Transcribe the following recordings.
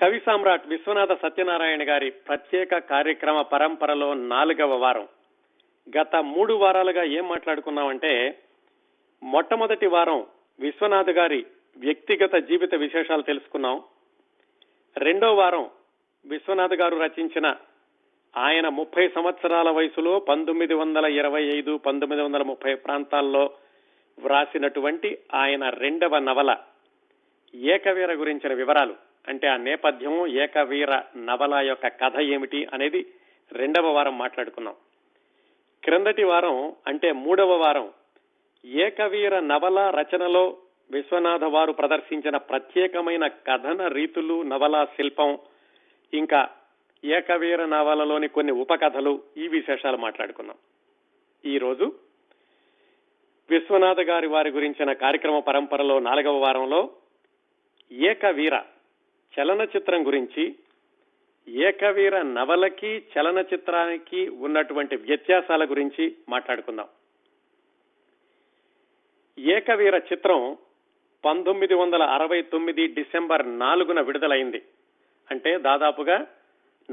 కవి సామ్రాట్ విశ్వనాథ సత్యనారాయణ గారి ప్రత్యేక కార్యక్రమ పరంపరలో 4వ వారం. గత 3 వారాలుగా ఏం మాట్లాడుకున్నామంటే, మొట్టమొదటి వారం విశ్వనాథ్ గారి వ్యక్తిగత జీవిత విశేషాలు తెలుసుకున్నాం. రెండో వారం విశ్వనాథ్ గారు రచించిన, ఆయన 30 సంవత్సరాల వయసులో 1925 1930 ప్రాంతాల్లో వ్రాసినటువంటి ఆయన 2వ నవల ఏకవీర గురించిన వివరాలు, అంటే ఆ నేపథ్యం, ఏకవీర నవల యొక్క కథ ఏమిటి అనేది 2వ వారం మాట్లాడుకున్నాం. క్రిందటి వారం అంటే 3వ వారం ఏకవీర నవల రచనలో విశ్వనాథ వారు ప్రదర్శించిన ప్రత్యేకమైన కథన రీతులు, నవలా శిల్పం, ఇంకా ఏకవీర నవలలోని కొన్ని ఉపకథలు, ఈ విశేషాలు మాట్లాడుకున్నాం. ఈరోజు విశ్వనాథ గారి వారి గురించిన కార్యక్రమ పరంపరలో 4వ వారంలో ఏకవీర చలనచిత్రం గురించి, ఏకవీర నవలకి చలనచిత్రానికి ఉన్నటువంటి వ్యత్యాసాల గురించి మాట్లాడుకుందాం. ఏకవీర చిత్రం 1969 డిసెంబర్ 4న విడుదలైంది. అంటే దాదాపుగా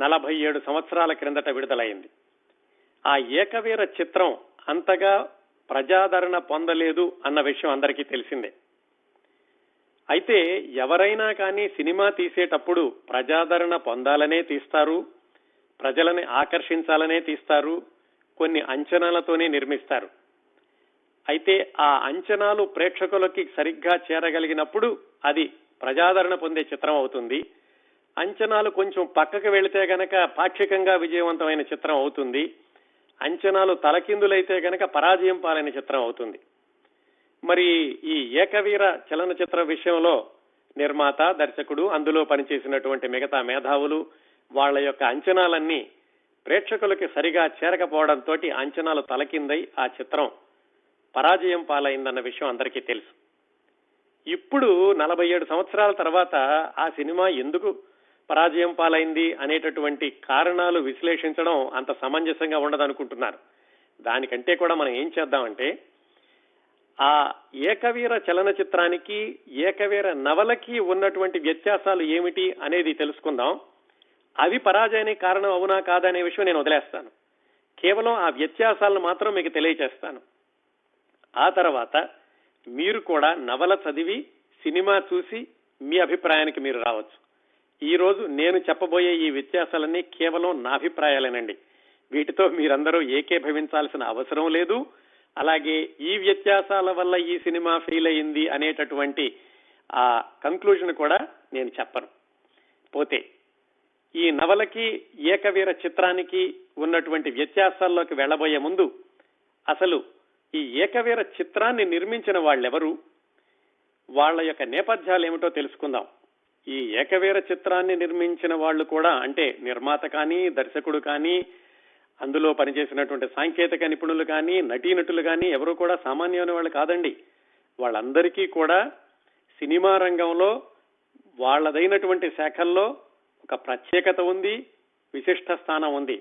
47 సంవత్సరాల క్రిందట విడుదలైంది. ఆ ఏకవీర చిత్రం అంతగా ప్రజాదరణ పొందలేదు అన్న విషయం అందరికీ తెలిసిందే. అయితే ఎవరైనా కానీ సినిమా తీసేటప్పుడు ప్రజాదరణ పొందాలనే తీస్తారు, ప్రజలని ఆకర్షించాలనే తీస్తారు, కొన్ని అంచనాలతోనే నిర్మిస్తారు. అయితే ఆ అంచనాలు ప్రేక్షకులకి సరిగ్గా చేరగలిగినప్పుడు అది ప్రజాదరణ పొందే చిత్రం అవుతుంది. అంచనాలు కొంచెం పక్కకు వెళితే గనక పాక్షికంగా విజయవంతమైన చిత్రం అవుతుంది. అంచనాలు తలకిందులైతే గనక పరాజయం పాలైన చిత్రం అవుతుంది. మరి ఈ ఏకవీర చలనచిత్ర విషయంలో నిర్మాత, దర్శకుడు, అందులో పనిచేసినటువంటి మిగతా మేధావులు వాళ్ల యొక్క అంచనాలన్నీ ప్రేక్షకులకి సరిగా చేరకపోవడంతో అంచనాలు తలకిందై ఆ చిత్రం పరాజయం పాలైందన్న విషయం అందరికీ తెలుసు. ఇప్పుడు 47 సంవత్సరాల తర్వాత ఆ సినిమా ఎందుకు పరాజయం పాలైంది అనేటటువంటి కారణాలు విశ్లేషించడం అంత సమంజసంగా ఉండదనుకుంటున్నారు. దానికంటే కూడా మనం ఏం చేద్దామంటే, ఆ ఏకవీర చలనచిత్రానికి, ఏకవీర నవలకి ఉన్నటువంటి వ్యత్యాసాలు ఏమిటి అనేది తెలుసుకుందాం. అవి పరాజయానికి కారణం అవునా కాదనే విషయం నేను వదిలేస్తాను. కేవలం ఆ వ్యత్యాసాలను మాత్రం మీకు తెలియజేస్తాను. ఆ తర్వాత మీరు కూడా నవల చదివి సినిమా చూసి మీ అభిప్రాయానికి మీరు రావచ్చు. ఈరోజు నేను చెప్పబోయే ఈ వ్యత్యాసాలన్నీ కేవలం నా అభిప్రాయాలేనండి. వీటితో మీరందరూ ఏకీభవించాల్సిన అవసరం లేదు. అలాగే ఈ వ్యత్యాసాల వల్ల ఈ సినిమా ఫెయిల్ అయింది అనేటటువంటి ఆ కంక్లూజన్ కూడా నేను చెప్పను. పోతే ఈ నవలకి ఏకవీర చిత్రానికి ఉన్నటువంటి వ్యత్యాసాల్లోకి వెళ్ళబోయే ముందు, అసలు ఈ ఏకవీర చిత్రాన్ని నిర్మించిన వాళ్ళెవరు, వాళ్ళ యొక్క నేపథ్యాలు ఏమిటో తెలుసుకుందాం. ఈ ఏకవీర చిత్రాన్ని నిర్మించిన వాళ్ళు కూడా, అంటే నిర్మాత కానీ, దర్శకుడు కానీ, అందులో పనిచేసినటువంటి సాంకేతిక నిపుణులు కానీ, నటీనటులు కానీ ఎవరు కూడా సామాన్యమైన వాళ్ళు కాదండి. వాళ్ళందరికీ కూడా సినిమా రంగంలో వాళ్ళదైనటువంటి శాఖల్లో ఒక ప్రత్యేకత ఉంది, విశిష్ట స్థానం ఉంది.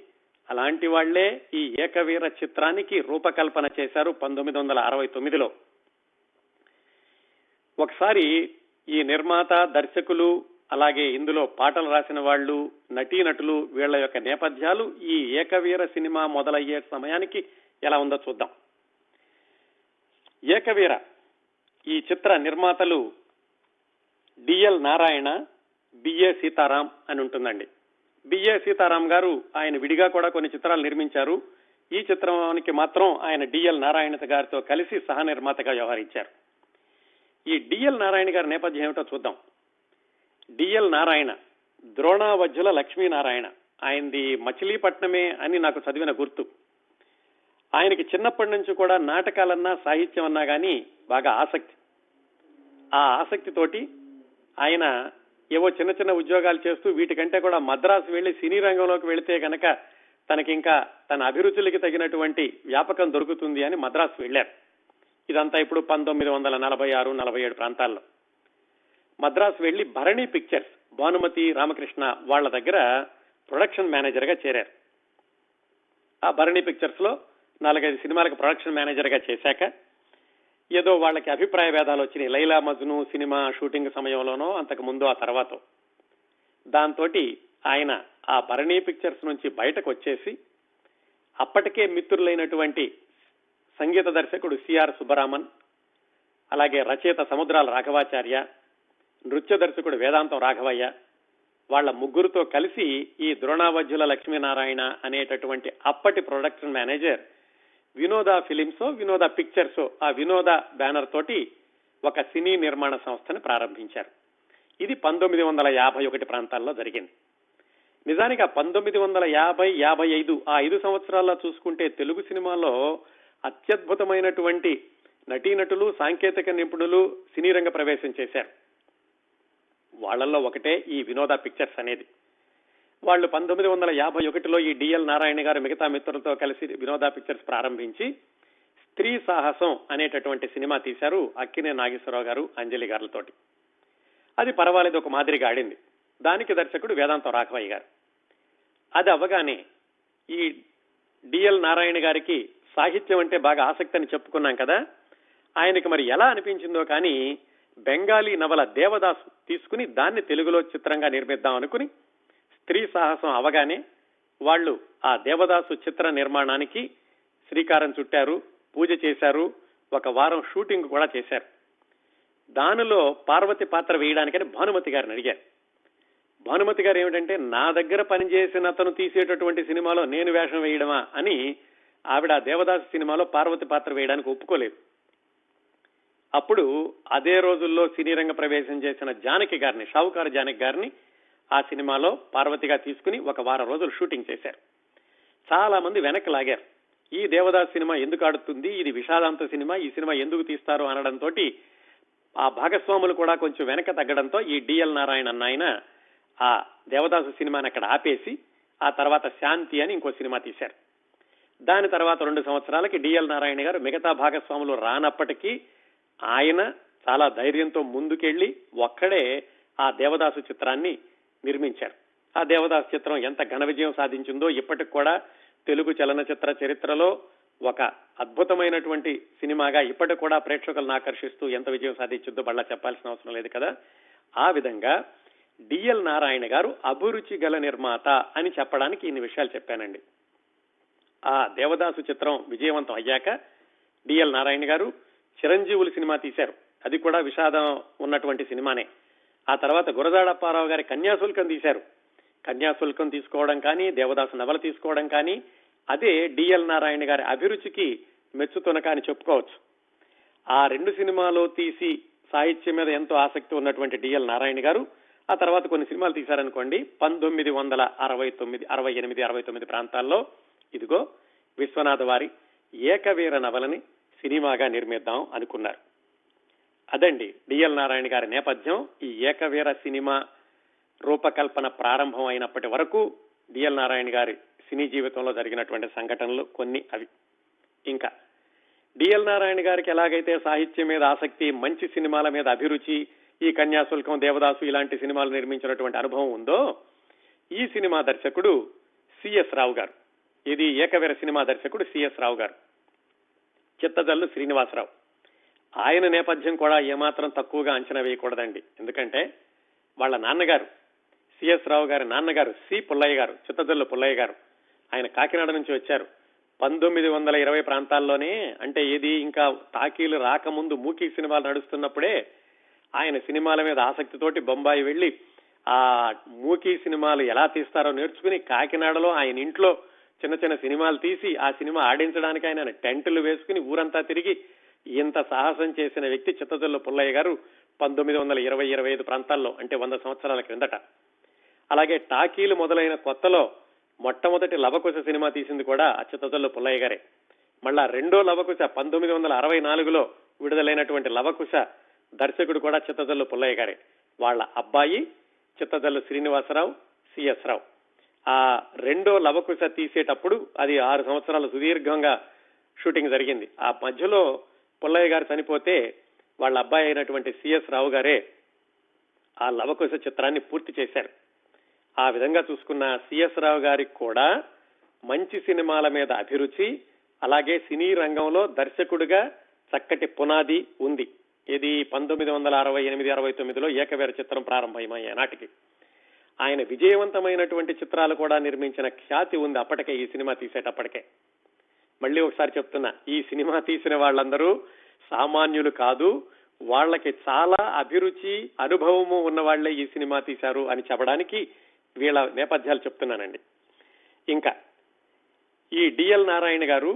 అలాంటి వాళ్లే ఈ ఏకవీర చిత్రానికి రూపకల్పన చేశారు 1969లో. ఒకసారి ఈ నిర్మాత, దర్శకులు, అలాగే ఇందులో పాటలు రాసిన వాళ్ళు, నటీనటులు, వీళ్ల యొక్క నేపథ్యాలు ఈ ఏకవీర సినిమా మొదలయ్యే సమయానికి ఎలా ఉందో చూద్దాం. ఏకవీర ఈ చిత్ర నిర్మాతలు డిఎల్ నారాయణ, బిఏ సీతారాం అని ఉంటుందండి. బిఏ సీతారాం గారు ఆయన విడిగా కూడా కొన్ని చిత్రాలు నిర్మించారు. ఈ చిత్రానికి మాత్రం ఆయన డిఎల్ నారాయణ గారితో కలిసి సహ నిర్మాతగా వ్యవహరించారు. ఈ డిఎల్ నారాయణ గారి నేపథ్యం ఏమిటో చూద్దాం. డిఎల్ నారాయణ ద్రోణావజ్జుల లక్ష్మీనారాయణ, ఆయనది మచిలీపట్నమే అని నాకు చదివిన గుర్తు. ఆయనకి చిన్నప్పటి నుంచి కూడా నాటకాలన్నా, సాహిత్యం అన్నా కానీ బాగా ఆసక్తి. ఆ ఆసక్తితోటి ఆయన ఏవో చిన్న చిన్న ఉద్యోగాలు చేస్తూ, వీటికంటే కూడా మద్రాసు వెళ్లి సినీ రంగంలోకి వెళితే గనక తనకింకా తన అభిరుచులకి తగినటువంటి వ్యాపకం దొరుకుతుంది అని మద్రాసు వెళ్లారు. ఇదంతా ఇప్పుడు 1946-47 ప్రాంతాల్లో. మద్రాసు వెళ్లి భరణి పిక్చర్స్, భానుమతి, రామకృష్ణ వాళ్ల దగ్గర ప్రొడక్షన్ మేనేజర్ గా చేరారు. ఆ భరణి పిక్చర్స్ లో 4-5 సినిమాలకు ప్రొడక్షన్ మేనేజర్ గా చేశాక ఏదో వాళ్ళకి అభిప్రాయ భేదాలు వచ్చినాయి. లైలా మజ్ను సినిమా షూటింగ్ సమయంలోనో, అంతకు ముందు ఆ తర్వాత దాంతో ఆయన ఆ భరణీ పిక్చర్స్ నుంచి బయటకు వచ్చేసి అప్పటికే మిత్రులైనటువంటి సంగీత దర్శకుడు సిఆర్ సుబ్బరామన్, అలాగే రచయిత సముద్రాల రాఘవాచార్య, నృత్య దర్శకుడు వేదాంతం రాఘవయ్య వాళ్ళ ముగ్గురుతో కలిసి ఈ ద్రోణావధ్యుల లక్ష్మీనారాయణ అనేటటువంటి అప్పటి production manager Vinoda films, Vinoda pictures, ఆ వినోద బ్యానర్ తోటి ఒక సినీ నిర్మాణ సంస్థను ప్రారంభించారు. ఇది 1951 ప్రాంతాల్లో జరిగింది. నిజానికి ఆ 1950, 55 ఆ 5 సంవత్సరాల్లో చూసుకుంటే తెలుగు సినిమాలో అత్యద్భుతమైనటువంటి నటీనటులు, సాంకేతిక నిపుణులు సినీ రంగ ప్రవేశం చేశారు. వాళ్లలో ఒకటే ఈ వినోద పిక్చర్స్ అనేది. వాళ్ళు 1951లో ఈ డిఎల్ నారాయణ గారు మిగతా మిత్రులతో కలిసి వినోద పిక్చర్స్ ప్రారంభించి స్త్రీ సాహసం అనేటటువంటి సినిమా తీశారు. అక్కినే నాగేశ్వరరావు గారు, అంజలి గారులతోటి. అది పర్వాలేదు, ఒక మాదిరిగా ఆడింది. దానికి దర్శకుడు వేదాంతం రాఘవయ్య గారు. అది అవ్వగానే ఈ డిఎల్ నారాయణ గారికి సాహిత్యం అంటే బాగా ఆసక్తి అని చెప్పుకున్నాం కదా, ఆయనకి మరి ఎలా అనిపించిందో కానీ బెంగాలీ నవల దేవదాస్ తీసుకుని దాన్ని తెలుగులో చిత్రంగా నిర్మిద్దాం అనుకుని స్త్రీ సాహసం అవగానే వాళ్ళు ఆ దేవదాసు చిత్ర నిర్మాణానికి శ్రీకారం చుట్టారు, పూజ చేశారు, 1 వారం షూటింగ్ కూడా చేశారు. దానిలో పార్వతి పాత్ర వేయడానికని భానుమతి గారిని అడిగారు. భానుమతి గారు ఏమిటంటే, నా దగ్గర పనిచేసిన అతను తీసేటటువంటి సినిమాలో నేను వేషం వేయడమా అని ఆవిడ దేవదాసు సినిమాలో పార్వతి పాత్ర వేయడానికి ఒప్పుకోలేదు. అప్పుడు అదే రోజుల్లో సినీ రంగ ప్రవేశం చేసిన జానకి గారిని, షావుకారు జానకి గారిని ఆ సినిమాలో పార్వతిగా తీసుకుని 1 వారం రోజులు షూటింగ్ చేశారు. చాలా మంది వెనక్కి లాగారు. ఈ దేవదాసు సినిమా ఎందుకు ఆడుతుంది, ఇది విషాదాంత సినిమా, ఈ సినిమా ఎందుకు తీస్తారు అనడంతో ఆ భాగస్వాములు కూడా కొంచెం వెనక తగ్గడంతో ఈ డిఎల్ నారాయణ అన్నాయన ఆ దేవదాసు సినిమాని అక్కడ ఆపేసి ఆ తర్వాత శాంతి అని ఇంకో సినిమా తీశారు. దాని తర్వాత 2 సంవత్సరాలకి డిఎల్ నారాయణ గారు మిగతా భాగస్వాములు రానప్పటికీ ఆయన చాలా ధైర్యంతో ముందుకెళ్లి ఒక్కడే ఆ దేవదాసు చిత్రాన్ని నిర్మించారు. ఆ దేవదాసు చిత్రం ఎంత ఘన విజయం సాధించిందో ఇప్పటికి కూడా తెలుగు చలనచిత్ర చరిత్రలో ఒక అద్భుతమైనటువంటి సినిమాగా ఇప్పటికి కూడా ప్రేక్షకులను ఆకర్షిస్తూ ఎంత విజయం సాధించిందో మళ్ళా చెప్పాల్సిన అవసరం లేదు కదా. ఆ విధంగా డిఎల్ నారాయణ గారు అభిరుచి గల నిర్మాత అని చెప్పడానికి ఇన్ని విషయాలు చెప్పానండి. ఆ దేవదాసు చిత్రం విజయవంతం అయ్యాక డిఎల్ నారాయణ గారు చిరంజీవులు సినిమా తీశారు. అది కూడా విషాదం ఉన్నటువంటి సినిమానే. ఆ తర్వాత గురజాడప్పారావు గారి కన్యాశుల్కం తీశారు. కన్యాశుల్కం తీసుకోవడం కానీ, దేవదాసు నవల తీసుకోవడం కానీ అదే డిఎల్ నారాయణ గారి అభిరుచికి మెచ్చుతునక అని చెప్పుకోవచ్చు. ఆ 2 సినిమాలు తీసి సాహిత్యం మీద ఎంతో ఆసక్తి ఉన్నటువంటి డిఎల్ నారాయణ గారు ఆ తర్వాత కొన్ని సినిమాలు తీశారనుకోండి. 1968, 69 ప్రాంతాల్లో ఇదిగో విశ్వనాథ వారి ఏకవీర నవలని సినిమాగా నిర్మిద్దాం అనుకున్నారు. అదండి డిఎల్ నారాయణ గారి నేపథ్యం. ఈ ఏకవీర సినిమా రూపకల్పన ప్రారంభం అయినప్పటి వరకు డిఎల్ నారాయణ గారి సినీ జీవితంలో జరిగినటువంటి సంఘటనలు కొన్ని అవి. ఇంకా డిఎల్ నారాయణ గారికి ఎలాగైతే సాహిత్యం మీద ఆసక్తి, మంచి సినిమాల మీద అభిరుచి, ఈ కన్యాశుల్కం, దేవదాసు ఇలాంటి సినిమాలు నిర్మించినటువంటి అనుభవం ఉందో, ఈ సినిమా దర్శకుడు సిఎస్ రావు గారు, ఇది ఏకవీర సినిమా దర్శకుడు సిఎస్ రావు గారు, చిత్తదొల్లు శ్రీనివాసరావు, ఆయన నేపథ్యం కూడా ఏమాత్రం తక్కువగా అంచనా వేయకూడదండి. ఎందుకంటే వాళ్ళ నాన్నగారు, సిఎస్ రావు గారి నాన్నగారు సి. పుల్లయ్య గారు, చిత్తదొల్లు పుల్లయ్య గారు, ఆయన కాకినాడ నుంచి వచ్చారు. 1920 ప్రాంతాల్లోనే, అంటే ఏది ఇంకా తాకీలు రాకముందు, మూకీ సినిమాలు నడుస్తున్నప్పుడే ఆయన సినిమాల మీద ఆసక్తితోటి బొంబాయి వెళ్లి ఆ మూకీ సినిమాలు ఎలా తీస్తారో నేర్చుకుని కాకినాడలో ఆయన ఇంట్లో చిన్న చిన్న సినిమాలు తీసి ఆ సినిమా ఆడించడానికి ఆయన టెంట్లు వేసుకుని ఊరంతా తిరిగి ఇంత సాహసం చేసిన వ్యక్తి చిత్తదొల్లు పుల్లయ్య గారు 1920, 25 ప్రాంతాల్లో, అంటే 100 సంవత్సరాల క్రిందట. అలాగే టాకీలు మొదలైన కొత్తలో మొట్టమొదటి లవకుశ సినిమా తీసింది కూడా ఆ చిత్తదొల్లు పుల్లయ్య గారే. మళ్ళా రెండో లవకుశ 1964లో విడుదలైనటువంటి లవకుశ దర్శకుడు కూడా చిత్తదొల్లు పుల్లయ్య గారే. వాళ్ళ అబ్బాయి చిత్తదొల్లు శ్రీనివాసరావు, సిఎస్ రావు. ఆ రెండో లవకుశ తీసేటప్పుడు అది 6 సంవత్సరాలు సుదీర్ఘంగా షూటింగ్ జరిగింది. ఆ మధ్యలో పుల్లయ్య గారు చనిపోతే వాళ్ళ అబ్బాయి అయినటువంటి సిఎస్ రావు గారే ఆ లవకుశ చిత్రాన్ని పూర్తి చేశారు. ఆ విధంగా చూసుకున్న సిఎస్ రావు గారికి కూడా మంచి సినిమాల మీద అభిరుచి, అలాగే సినీ రంగంలో దర్శకుడిగా చక్కటి పునాది ఉంది. ఇది 1968, 69లో ఏకవీర చిత్రం ప్రారంభమయ్యే నాటికి. ఆయన విజయవంతమైనటువంటి చిత్రాలు కూడా నిర్మించిన ఖ్యాతి ఉంది అప్పటికే, ఈ సినిమా తీసేటప్పటికే. మళ్ళీ ఒకసారి చెప్తున్నా, ఈ సినిమా తీసిన వాళ్ళందరూ సామాన్యులు కాదు, వాళ్ళకి చాలా అభిరుచి అనుభవము ఉన్న వాళ్లే ఈ సినిమా తీశారు అని చెప్పడానికి వీళ్ళ నేపథ్యాలు చెప్తున్నానండి. ఇంకా ఈ డిఎల్ నారాయణ గారు,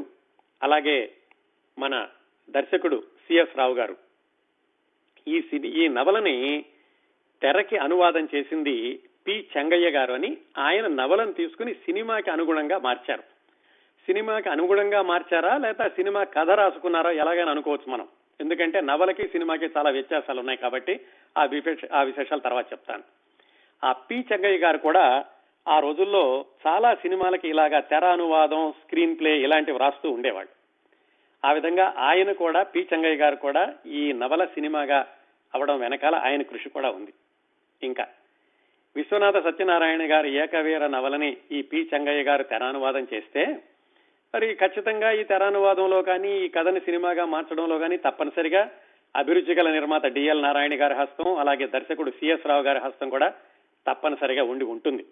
అలాగే మన దర్శకుడు సిఎస్ రావు గారు ఈ నవలని తెరకి అనువాదం చేసింది పి. చెంగయ్య గారు అని, ఆయన నవలను తీసుకుని సినిమాకి అనుగుణంగా మార్చారు. సినిమాకి అనుగుణంగా మార్చారా లేదా సినిమా కథ రాసుకున్నారా ఎలాగైనా అనుకోవచ్చు మనం, ఎందుకంటే నవలకి సినిమాకి చాలా వ్యత్యాసాలు ఉన్నాయి కాబట్టి ఆ విశేషాలు తర్వాత చెప్తాను. ఆ పి. చెంగయ్య గారు కూడా ఆ రోజుల్లో చాలా సినిమాలకి ఇలాగా తెర అనువాదం, స్క్రీన్ ప్లే ఇలాంటివి రాస్తూ ఉండేవాళ్ళు. ఆ విధంగా ఆయన కూడా, పి. చెంగయ్య గారు కూడా ఈ నవల సినిమాగా అవడం వెనకాల ఆయన కృషి కూడా ఉంది. ఇంకా విశ్వనాథ సత్యనారాయణ గారు ఏకవీర నవలని ఈ పి. చెంగయ్య గారు తెరానువాదం చేస్తే, మరి ఖచ్చితంగా ఈ తెరానువాదంలో కానీ ఈ కథని సినిమాగా మార్చడంలో కానీ తప్పనిసరిగా అభిరుచి గల నిర్మాత డిఎల్ నారాయణ గారి హస్తం, అలాగే దర్శకుడు సిఎస్ రావు గారి హస్తం కూడా తప్పనిసరిగా ఉండి ఉంటుంది.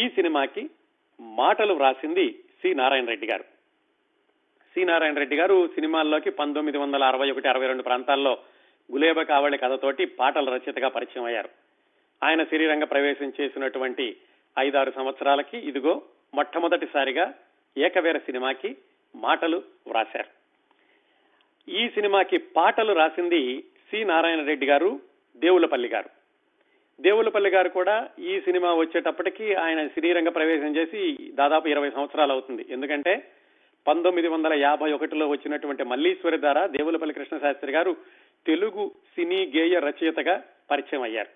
ఈ సినిమాకి మాటలు రాసింది సి. నారాయణ రెడ్డి గారు. సి. నారాయణ రెడ్డి గారు సినిమాల్లోకి 1961, 62 ప్రాంతాల్లో గులేబ కావళి కథతోటి పాటల రచయితగా పరిచయం అయ్యారు. ఆయన సినీరంగ ప్రవేశం చేసినటువంటి 5-6 సంవత్సరాలకి ఇదిగో మొట్టమొదటిసారిగా ఏకవీర సినిమాకి మాటలు వ్రాశారు. ఈ సినిమాకి పాటలు రాసింది సి. నారాయణ రెడ్డి గారు, దేవులపల్లి గారు. దేవులపల్లి గారు కూడా ఈ సినిమా వచ్చేటప్పటికి ఆయన సినీరంగ ప్రవేశం చేసి దాదాపు 20 సంవత్సరాలు అవుతుంది. ఎందుకంటే 1951 వచ్చినటువంటి మల్లీశ్వరి ద్వారా దేవులపల్లి కృష్ణ శాస్త్రి గారు తెలుగు సినీ గేయ రచయితగా పరిచయం అయ్యారు.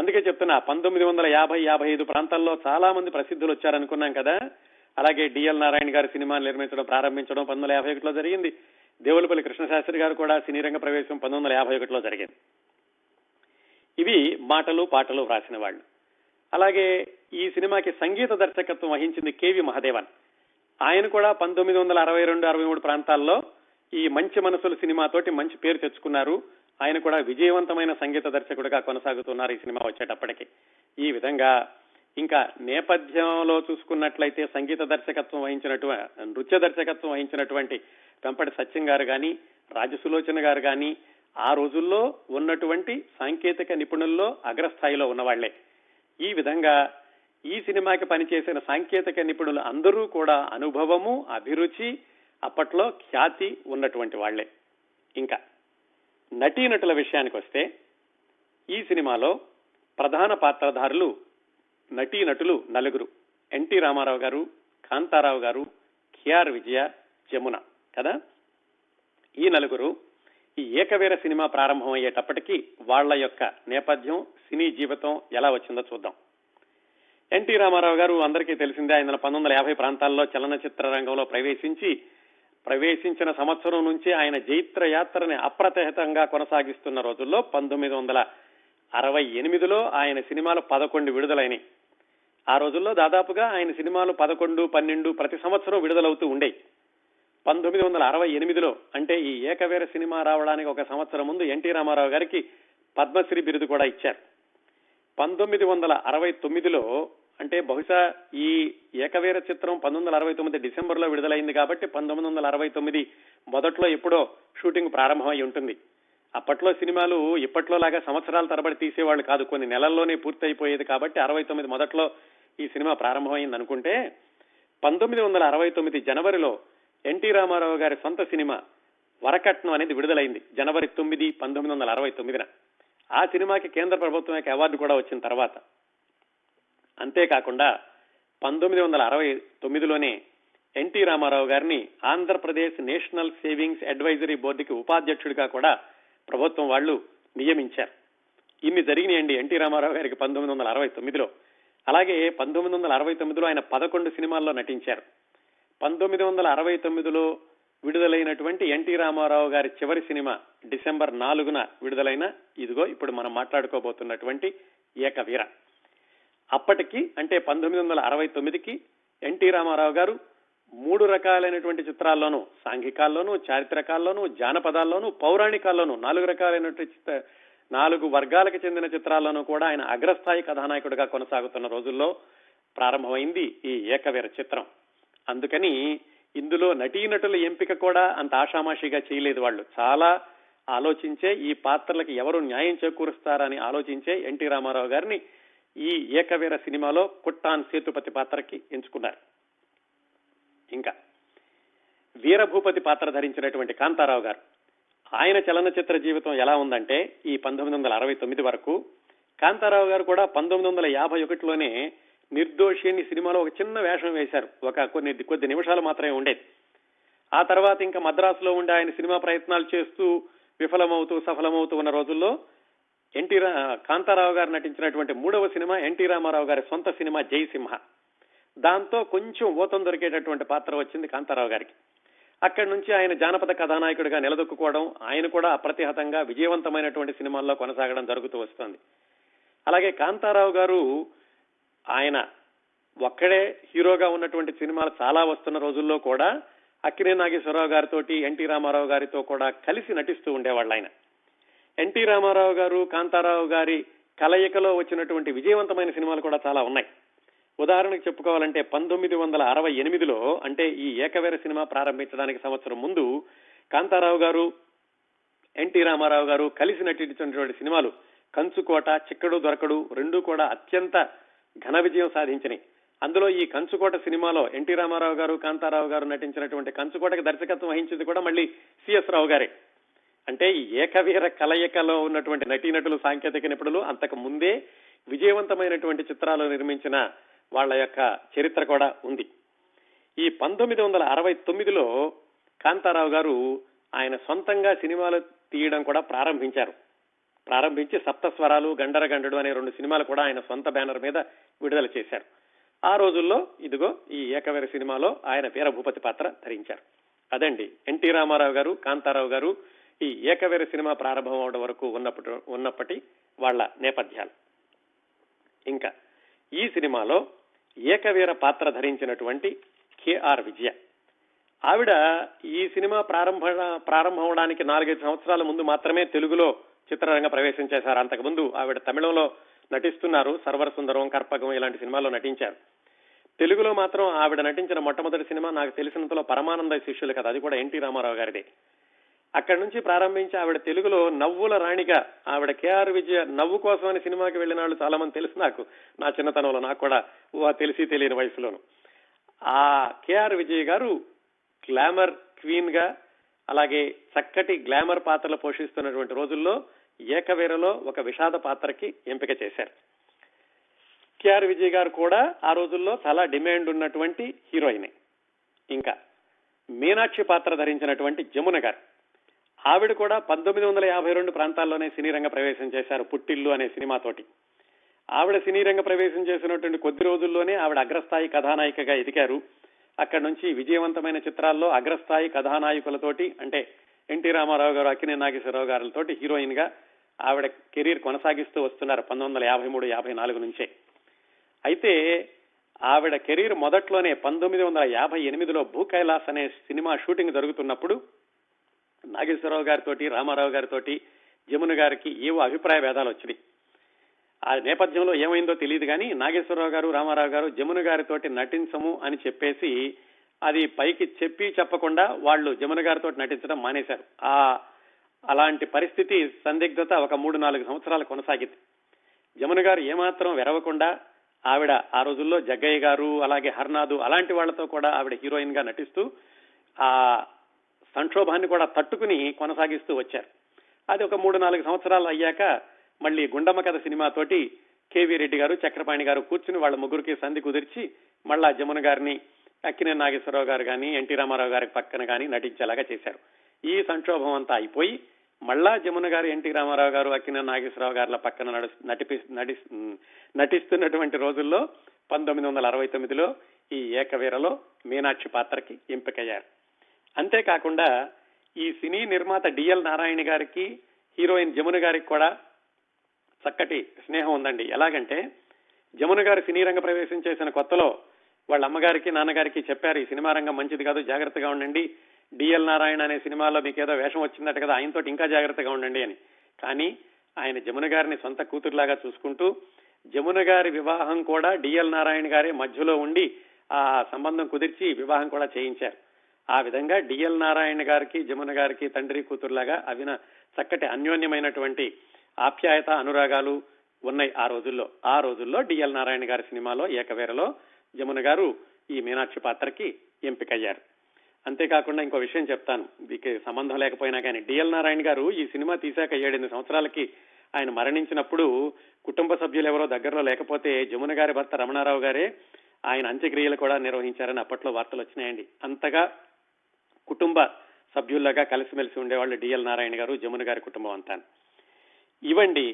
అందుకే చెప్తున్నా, 1950, 55 ప్రాంతాల్లో చాలా మంది ప్రసిద్ధులు వచ్చారనుకున్నాం కదా. అలాగే డిఎల్ నారాయణ గారు సినిమాను నిర్మించడం ప్రారంభించడం 1951 జరిగింది. దేవులపల్లి కృష్ణ శాస్త్రి గారు కూడా సినీరంగ ప్రవేశం 1951 జరిగింది. ఇవి మాటలు పాటలు వ్రాసిన వాళ్ళు. అలాగే ఈ సినిమాకి సంగీత దర్శకత్వం వహించింది కె. వి. మహాదేవన్. ఆయన కూడా 1962, 63 ప్రాంతాల్లో ఈ మంచి మనసుల సినిమాతోటి మంచి పేరు తెచ్చుకున్నారు. ఆయన కూడా విజయవంతమైన సంగీత దర్శకుడిగా కొనసాగుతున్నారు ఈ సినిమా వచ్చేటప్పటికి. ఈ విధంగా ఇంకా నేపథ్యంలో చూసుకున్నట్లయితే సంగీత దర్శకత్వం వహించినటువంటి, నృత్య దర్శకత్వం వహించినటువంటి వెంపటి సత్యం గారు కానీ, రాజసులోచన గారు కానీ ఆ రోజుల్లో ఉన్నటువంటి సాంకేతిక నిపుణుల్లో అగ్రస్థాయిలో ఉన్నవాళ్లే. ఈ విధంగా ఈ సినిమాకి పనిచేసిన సాంకేతిక నిపుణులు అందరూ కూడా అనుభవము, అభిరుచి, అప్పట్లో ఖ్యాతి ఉన్నటువంటి వాళ్లే. ఇంకా నటీనటుల విషయానికి వస్తే ఈ సినిమాలో ప్రధాన పాత్రధారులు నటీనటులు 4: ఎన్టీ రామారావు గారు, కాంతారావు గారు, కె. ఆర్. విజయ, జమున కదా. ఈ 4 ఈ ఏకవీర సినిమా ప్రారంభం అయ్యేటప్పటికీ వాళ్ల యొక్క నేపథ్యం, సినీ జీవితం ఎలా వచ్చిందో చూద్దాం. ఎన్టీ రామారావు గారు అందరికీ తెలిసిందే, ఆయన 1950 ప్రాంతాల్లో చలనచిత్ర రంగంలో ప్రవేశించిన సంవత్సరం నుంచి ఆయన జైత్ర యాత్రని అప్రతిహతంగా కొనసాగిస్తున్న రోజుల్లో 1968లో ఆయన సినిమాలు 11 విడుదలైనవి. ఆ రోజుల్లో దాదాపుగా ఆయన సినిమాలు 11, 12 ప్రతి సంవత్సరం విడుదలవుతూ ఉండేవి. 1968లో అంటే ఈ ఏకవీర సినిమా రావడానికి 1 సంవత్సరం ముందు ఎన్టీ రామారావు గారికి పద్మశ్రీ బిరుదు కూడా ఇచ్చారు. 1969లో అంటే బహుశా ఈ ఏకవీర చిత్రం 1969 డిసెంబర్లో విడుదలైంది కాబట్టి 1969 మొదట్లో ఎప్పుడో షూటింగ్ ప్రారంభమై ఉంటుంది. అప్పట్లో సినిమాలు ఇప్పట్లో లాగా సంవత్సరాల తరబడి తీసేవాళ్ళు కాదు, కొన్ని నెలల్లోనే పూర్తి అయిపోయేది కాబట్టి 1969 మొదట్లో ఈ సినిమా ప్రారంభమైంది అనుకుంటే, 1969 జనవరిలో ఎన్టీ రామారావు గారి సొంత సినిమా వరకట్నం అనేది విడుదలైంది జనవరి 9, 1969న. ఆ సినిమాకి కేంద్ర ప్రభుత్వం యొక్క అవార్డు కూడా వచ్చిన తర్వాత. అంతేకాకుండా 1969లోనే ఎన్టీ రామారావు గారిని ఆంధ్రప్రదేశ్ నేషనల్ సేవింగ్స్ అడ్వైజరీ బోర్డుకి ఉపాధ్యక్షుడిగా కూడా ప్రభుత్వం వాళ్ళు నియమించారు. ఇన్ని జరిగినాయండి ఎన్టీ రామారావు గారికి 1969లో. అలాగే 1969లో ఆయన 11 సినిమాల్లో నటించారు. 1969లో విడుదలైనటువంటి ఎన్టీ రామారావు గారి చివరి సినిమా డిసెంబర్ 4న విడుదలైన ఇదిగో ఇప్పుడు మనం మాట్లాడుకోబోతున్నటువంటి ఏకవీర. అప్పటికి అంటే 1969కి ఎన్టీ రామారావు గారు 3 రకాలైనటువంటి చిత్రాల్లోనూ, సాంఘికాల్లోనూ, చారిత్రకాల్లోనూ, జానపదాల్లోనూ, పౌరాణికాల్లోనూ 4 రకాలైనటువంటి నాలుగు వర్గాలకు చెందిన చిత్రాలను కూడా ఆయన అగ్రస్థాయి కథానాయకుడిగా కొనసాగుతున్న రోజుల్లో ప్రారంభమైంది ఈ ఏకవీర చిత్రం. అందుకని ఇందులో నటీనటుల ఎంపిక కూడా అంత ఆషామాషిగా చేయలేదు వాళ్ళు. చాలా ఆలోచించే, ఈ పాత్రలకు ఎవరు న్యాయం చేకూరుస్తారని ఆలోచించే ఎన్టీ రామారావు గారిని ఈ ఏకవీర సినిమాలో కుట్టాన్ సేతుపతి పాత్రకి ఎంచుకున్నారు. ఇంకా వీరభూపతి పాత్ర ధరించినటువంటి కాంతారావు గారు, ఆయన చలనచిత్ర జీవితం ఎలా ఉందంటే ఈ 1969 వరకు కాంతారావు గారు కూడా 1951లోనే నిర్దోషి అని సినిమాలో ఒక చిన్న వేషం వేశారు. ఒక కొద్ది నిమిషాలు మాత్రమే ఉండేది. ఆ తర్వాత ఇంకా మద్రాసులో ఉండే ఆయన సినిమా ప్రయత్నాలు చేస్తూ విఫలమవుతూ సఫలమవుతూ ఉన్న రోజుల్లో కాంతారావు గారు నటించినటువంటి మూడవ సినిమా ఎన్టీ రామారావు గారి సొంత సినిమా జయసింహ. దాంతో కొంచెం ఊతం దొరికేటటువంటి పాత్ర వచ్చింది కాంతారావు గారికి. అక్కడి నుంచి ఆయన జానపద కథానాయకుడిగా నిలదొక్కుకోవడం, ఆయన కూడా అప్రతిహతంగా విజయవంతమైనటువంటి సినిమాల్లో కొనసాగడం జరుగుతూ వస్తుంది. అలాగే కాంతారావు గారు ఆయన ఒక్కడే హీరోగా ఉన్నటువంటి సినిమాలు చాలా వస్తున్న రోజుల్లో కూడా అక్కినే నాగేశ్వరరావు గారితో, ఎన్టీ రామారావు గారితో కూడా కలిసి నటిస్తూ ఉండేవాళ్ళు. ఆయన ఎన్టీ రామారావు గారు కాంతారావు గారి కలయికలో వచ్చినటువంటి విజయవంతమైన సినిమాలు కూడా చాలా ఉన్నాయి. ఉదాహరణకు చెప్పుకోవాలంటే 1968లో, అంటే ఈ ఏకవీర సినిమా ప్రారంభించడానికి సంవత్సరం ముందు, కాంతారావు గారు ఎన్టీ రామారావు గారు కలిసి నటించినటువంటి సినిమాలు కంచుకోట, చిక్కడు దొరకడు రెండూ కూడా అత్యంత ఘన విజయం సాధించినాయి. అందులో ఈ కంచుకోట సినిమాలో ఎన్టీ రామారావు గారు కాంతారావు గారు నటించినటువంటి కంచుకోటకి దర్శకత్వం వహించింది కూడా మళ్ళీ సిఎస్ రావు గారే. అంటే ఈ ఏకవీర కలయికలో ఉన్నటువంటి నటీనటులు, సాంకేతిక నిపుణులు అంతకు ముందే విజయవంతమైనటువంటి చిత్రాలు నిర్మించిన వాళ్ల యొక్క చరిత్ర కూడా ఉంది. ఈ 1969లో కాంతారావు గారు ఆయన సొంతంగా సినిమాలు తీయడం కూడా ప్రారంభించి సప్తస్వరాలు, గండరగండడు అనే రెండు సినిమాలు కూడా ఆయన సొంత బ్యానర్ మీద విడుదల చేశారు. ఆ రోజుల్లో ఇదిగో ఈ ఏకవీర సినిమాలో ఆయన వీరభూపతి పాత్ర ధరించారు. అదండి ఎన్టీ రామారావు గారు కాంతారావు గారు ఈ ఏకవీర సినిమా ప్రారంభం అవడం వరకు ఉన్నప్పటి వాళ్ల నేపథ్యాలు. ఇంకా ఈ సినిమాలో ఏకవీర పాత్ర ధరించినటువంటి కె ఆర్ విజయ, ఆవిడ ఈ సినిమా ప్రారంభమవడానికి 4-5 సంవత్సరాల ముందు మాత్రమే తెలుగులో చిత్రరంగ ప్రవేశం చేశారు. అంతకుముందు ఆవిడ తమిళంలో నటిస్తున్నారు. సర్వరసుందరం, కర్పకం ఇలాంటి సినిమాల్లో నటించారు. తెలుగులో మాత్రం ఆవిడ నటించిన మొట్టమొదటి సినిమా నాకు తెలిసినంతలో పరమానంద శిష్యులు కదా, అది కూడా ఎన్టీ రామారావు గారిదే. అక్కడి నుంచి ప్రారంభించి ఆవిడ తెలుగులో నవ్వుల రాణిగా, ఆవిడ కేఆర్ విజయ నవ్వు కోసం అనే సినిమాకి వెళ్ళిన వాళ్ళు చాలా మంది తెలుసు నాకు, నా చిన్నతనంలో, నాకు కూడా తెలిసి తెలియని వయసులోను. ఆ కేఆర్ విజయ గారు గ్లామర్ క్వీన్ గా, అలాగే చక్కటి గ్లామర్ పాత్రలు పోషిస్తున్నటువంటి రోజుల్లో ఏకవీరలో ఒక విషాద పాత్రకి ఎంపిక చేశారు. కేఆర్ విజయ గారు కూడా ఆ రోజుల్లో చాలా డిమాండ్ ఉన్నటువంటి హీరోయినే. ఇంకా మీనాక్షి పాత్ర ధరించినటువంటి జమునగర్, ఆవిడ కూడా 1952 ప్రాంతాల్లోనే సినీ రంగ ప్రవేశం చేశారు పుట్టిల్లు అనే సినిమాతోటి. ఆవిడ సినీ రంగ ప్రవేశం చేసినటువంటి కొద్ది రోజుల్లోనే ఆవిడ అగ్రస్థాయి కథానాయికగా ఎదిగారు. అక్కడి నుంచి విజయవంతమైన చిత్రాల్లో అగ్రస్థాయి కథానాయకులతోటి, అంటే ఎన్టీ రామారావు గారు, అక్కినే నాగేశ్వరరావు గారితోటి హీరోయిన్ గా ఆవిడ కెరీర్ కొనసాగిస్తూ వస్తున్నారు 1953-54 నుంచే. అయితే ఆవిడ కెరీర్ మొదట్లోనే 1958లో భూ కైలాస్ అనే సినిమా షూటింగ్ జరుగుతున్నప్పుడు నాగేశ్వరరావు గారితో, రామారావు గారితో జమున గారికి ఏవో అభిప్రాయ భేదాలు వచ్చినాయి. ఆ నేపథ్యంలో ఏమైందో తెలియదు కానీ నాగేశ్వరరావు గారు, రామారావు గారు జమున గారితో నటించము అని చెప్పేసి, అది పైకి చెప్పి చెప్పకుండా వాళ్ళు జమున గారితో నటించడం మానేశారు. అలాంటి పరిస్థితి, సందిగ్ధత ఒక 3-4 సంవత్సరాలు కొనసాగింది. జమున గారు ఏమాత్రం వెరవకుండా ఆవిడ ఆ రోజుల్లో జగ్గయ్య గారు, అలాగే హర్నాథు అలాంటి వాళ్లతో కూడా ఆవిడ హీరోయిన్ గా నటిస్తూ ఆ సంక్షోభాన్ని కూడా తట్టుకుని కొనసాగిస్తూ వచ్చారు. అది ఒక 3-4 సంవత్సరాలు అయ్యాక మళ్ళీ గుండమ్మ కథ సినిమాతోటి కెవి రెడ్డి గారు, చక్రపాణి గారు కూర్చుని వాళ్ళ ముగ్గురికి సంధి కుదిర్చి మళ్ళా జమున గారిని అక్కినే నాగేశ్వరరావు గారు కానీ, ఎన్టీ రామారావు గారి పక్కన కానీ నటించేలాగా చేశారు. ఈ సంక్షోభం అంతా అయిపోయి మళ్ళా జమున గారు, ఎన్టీ రామారావు గారు, అక్కినే నాగేశ్వరరావు గారుల పక్కన నటిస్తున్నటువంటి రోజుల్లో 1969లో ఈ ఏకవీరలో మీనాక్షి పాత్రకి ఎంపికయ్యారు. అంతేకాకుండా ఈ సినీ నిర్మాత డిఎల్ నారాయణ గారికి, హీరోయిన్ జమున గారికి కూడా చక్కటి స్నేహం ఉందండి. ఎలాగంటే జమున గారు సినీ రంగ ప్రవేశం చేసిన కొత్తలో వాళ్ళ అమ్మగారికి, నాన్నగారికి చెప్పారు, ఈ సినిమా రంగం మంచిది కాదు, జాగ్రత్తగా ఉండండి, డిఎల్ నారాయణ అనే సినిమాలో మీకు ఏదో వేషం వచ్చిందట కదా, ఆయనతో ఇంకా జాగ్రత్తగా ఉండండి అని. కానీ ఆయన జమున గారిని సొంత కూతురులాగా చూసుకుంటూ, జమున గారి వివాహం కూడా డిఎల్ నారాయణ గారే మధ్యలో ఉండి ఆ సంబంధం కుదిర్చి వివాహం కూడా చేయించారు. ఆ విధంగా డిఎల్ నారాయణ గారికి జమున గారికి తండ్రి కూతురులాగా అవిన చక్కటి అన్యోన్యమైనటువంటి ఆప్యాయత అనురాగాలు ఉన్నాయి ఆ రోజుల్లో. ఆ రోజుల్లో డిఎల్ నారాయణ గారి సినిమాలో ఏకవీరలో జమున గారు ఈ మీనాక్షి పాత్రకి ఎంపికయ్యారు. అంతేకాకుండా ఇంకో విషయం చెప్తాను, దీనికి సంబంధం లేకపోయినా కానీ డిఎల్ నారాయణ గారు ఈ సినిమా తీశాక 7-8 సంవత్సరాలకి ఆయన మరణించినప్పుడు కుటుంబ సభ్యులు ఎవరో దగ్గరలో లేకపోతే జమున గారి భర్త రమణారావు గారే ఆయన అంత్యక్రియలు కూడా నిర్వహించారని అప్పట్లో వార్తలు వచ్చినాయండి. అంతగా కుటుంబ సభ్యుల్లాగా కలిసిమెలిసి ఉండేవాళ్ళు డిఎల్ నారాయణ గారు, జమున గారి కుటుంబం అంతా. ఇవండి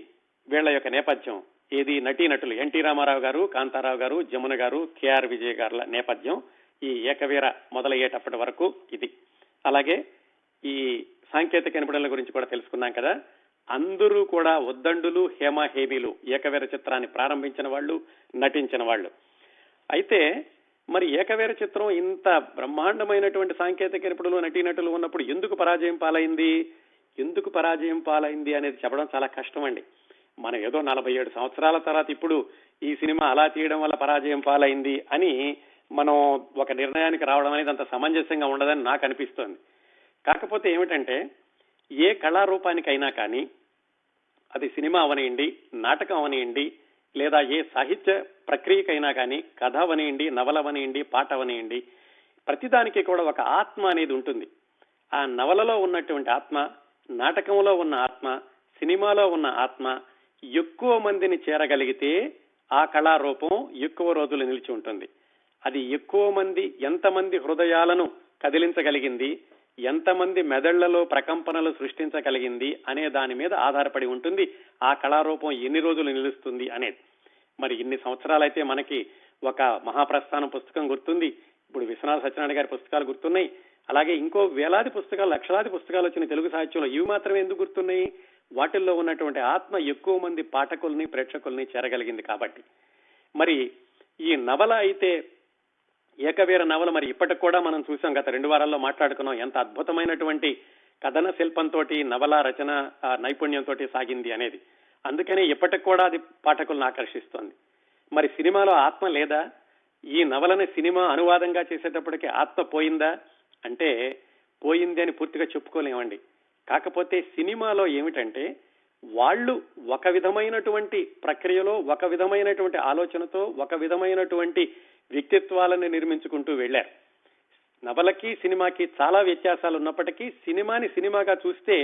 వీళ్ల యొక్క నేపథ్యం. ఏది నటీనటులు ఎన్టీ రామారావు గారు, కాంతారావు గారు, జమున గారు, కెఆర్ విజయ గారుల నేపథ్యం ఈ ఏకవీర మొదలయ్యేటప్పటి వరకు ఇది. అలాగే ఈ సాంకేతిక నిపుణుల గురించి కూడా తెలుసుకున్నాం కదా. అందరూ కూడా ఉద్దండులు, హేమీలు, ఏకవీర చిత్రాన్ని ప్రారంభించిన వాళ్ళు, నటించిన వాళ్ళు. అయితే మరి ఏకవీర చిత్రం ఇంత బ్రహ్మాండమైనటువంటి సాంకేతిక నిపుణులు, నటీనటులు ఉన్నప్పుడు ఎందుకు పరాజయం పాలైంది? ఎందుకు పరాజయం పాలైంది అనేది చెప్పడం చాలా కష్టం అండి. మనం ఏదో 47 సంవత్సరాల తర్వాత ఇప్పుడు ఈ సినిమా అలా తీయడం వల్ల పరాజయం పాలైంది అని మనం ఒక నిర్ణయానికి రావడం అనేది అంత సమంజసంగా ఉండదని నాకు అనిపిస్తోంది. కాకపోతే ఏమిటంటే, ఏ కళారూపానికైనా కానీ, అది సినిమా అవనియండి, నాటకం అవనియండి, లేదా ఏ సాహిత్య ప్రక్రియకైనా కానీ, కథ అవనియండి, నవల అవనియండి, పాట అవనియండి, ప్రతిదానికి కూడా ఒక ఆత్మ అనేది ఉంటుంది. ఆ నవలలో ఉన్నటువంటి ఆత్మ, నాటకంలో ఉన్న ఆత్మ, సినిమాలో ఉన్న ఆత్మ ఎక్కువ మందిని చేరగలిగితే ఆ కళారూపం ఎక్కువ రోజులు నిలిచి ఉంటుంది. అది ఎక్కువ మంది, ఎంతమంది హృదయాలను కదిలించగలిగింది, ఎంతమంది మెదళ్లలో ప్రకంపనలు సృష్టించగలిగింది అనే దాని మీద ఆధారపడి ఉంటుంది ఆ కళారూపం ఎన్ని రోజులు నిలుస్తుంది అనేది. మరి ఇన్ని సంవత్సరాలైతే మనకి ఒక మహాప్రస్థానం పుస్తకం గుర్తుంది, ఇప్పుడు విశ్వనాథ సత్యనారాయణ గారి పుస్తకాలు గుర్తున్నాయి, అలాగే ఇంకో వేలాది పుస్తకాలు, లక్షలాది పుస్తకాలు వచ్చిన తెలుగు సాహిత్యంలో. ఇవి మాత్రమే ఎందుకు గుర్తున్నాయి? వాటిల్లో ఉన్నటువంటి ఆత్మ ఎక్కువ మంది పాఠకుల్ని, ప్రేక్షకుల్ని చేరగలిగింది కాబట్టి. మరి ఈ నవల అయితే ఏకవీర నవల, మరి ఇప్పటికి కూడా మనం చూసాం, గత 2 వారాల్లో మాట్లాడుకున్నాం ఎంత అద్భుతమైనటువంటి కథన శిల్పంతో, నవల రచన నైపుణ్యంతో సాగింది అనేది. అందుకనే ఇప్పటికి కూడా అది పాఠకులను ఆకర్షిస్తోంది. మరి సినిమాలో ఆత్మ లేదా? ఈ నవలని సినిమా అనువాదంగా చేసేటప్పటికి ఆత్మ పోయిందా అంటే పోయింది అని పూర్తిగా చెప్పుకోలేమండి. కాకపోతే సినిమాలో ఏమిటంటే, వాళ్ళు ఒక విధమైనటువంటి ప్రక్రియలో, ఒక విధమైనటువంటి ఆలోచనతో, ఒక విధమైనటువంటి వ్యక్తిత్వాలను నిర్మించుకుంటూ వెళ్లారు. నవలకి సినిమాకి చాలా వ్యత్యాసాలు ఉన్నప్పటికీ సినిమాని సినిమాగా చూస్తే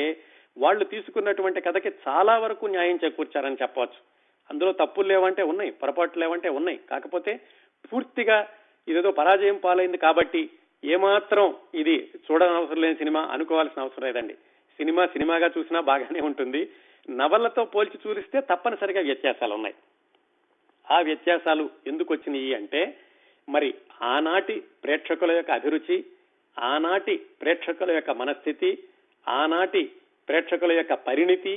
వాళ్ళు తీసుకున్నటువంటి కథకి చాలా వరకు న్యాయం చేకూర్చారని చెప్పవచ్చు. అందులో తప్పులు లేవంటే ఉన్నాయి, పొరపాట్లు లేవంటే ఉన్నాయి. కాకపోతే పూర్తిగా ఇదేదో పరాజయం పాలైంది కాబట్టి ఏమాత్రం ఇది చూడనవసరం లేని సినిమా అనుకోవాల్సిన అవసరం లేదండి. సినిమా సినిమాగా చూసినా బాగానే ఉంటుంది. నవలతో పోల్చి చూస్తే తప్పనిసరిగా వ్యత్యాసాలు ఉన్నాయి. ఆ వ్యత్యాసాలు ఎందుకు వచ్చినాయి అంటే, మరి ఆనాటి ప్రేక్షకుల యొక్క అభిరుచి, ఆనాటి ప్రేక్షకుల యొక్క మనస్థితి, ఆనాటి ప్రేక్షకుల యొక్క పరిణితి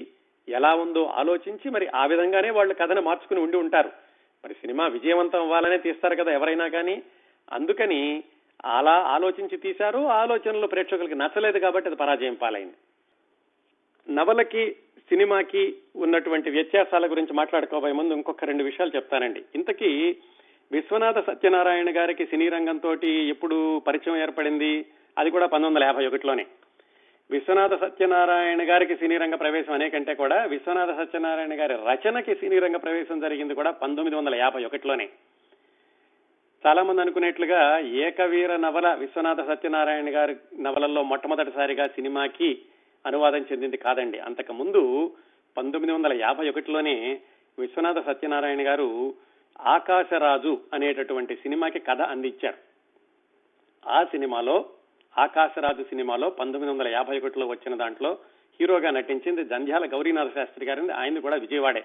ఎలా ఉందో ఆలోచించి మరి ఆ విధంగానే వాళ్ళు కథను మార్చుకుని ఉండి ఉంటారు. మరి సినిమా విజయవంతం అవ్వాలనే తీస్తారు కదా ఎవరైనా కానీ. అందుకని అలా ఆలోచించి తీశారు. ఆలోచనలు ప్రేక్షకులకి నచ్చలేదు కాబట్టి అది పరాజయం పాలైంది. నవలకి సినిమాకి ఉన్నటువంటి వ్యత్యాసాల గురించి మాట్లాడుకోబోయే ముందు ఇంకొక 2 విషయాలు చెప్తానండి. ఇంతకీ విశ్వనాథ సత్యనారాయణ గారికి సినీ రంగంతో ఎప్పుడు పరిచయం ఏర్పడింది? అది కూడా 1951లోనే. విశ్వనాథ సత్యనారాయణ గారికి సినీ రంగ ప్రవేశం అనే కంటే కూడా విశ్వనాథ సత్యనారాయణ గారి రచనకి సినీ రంగ ప్రవేశం జరిగింది కూడా 1951లోనే. చాలా మంది అనుకునేట్లుగా ఏకవీర నవల విశ్వనాథ సత్యనారాయణ గారి నవలల్లో మొట్టమొదటిసారిగా సినిమాకి అనువాదం చెందింది కాదండి. అంతకు ముందు 1951లోనే విశ్వనాథ సత్యనారాయణ గారు ఆకాశరాజు అనేటటువంటి సినిమాకి కథ అందించారు. ఆ సినిమాలో, ఆకాశరాజు సినిమాలో 1951లో వచ్చిన దాంట్లో హీరోగా నటించింది జంధ్యాల గౌరీనాథ శాస్త్రి గారు. ఆయన కూడా విజయవాడే.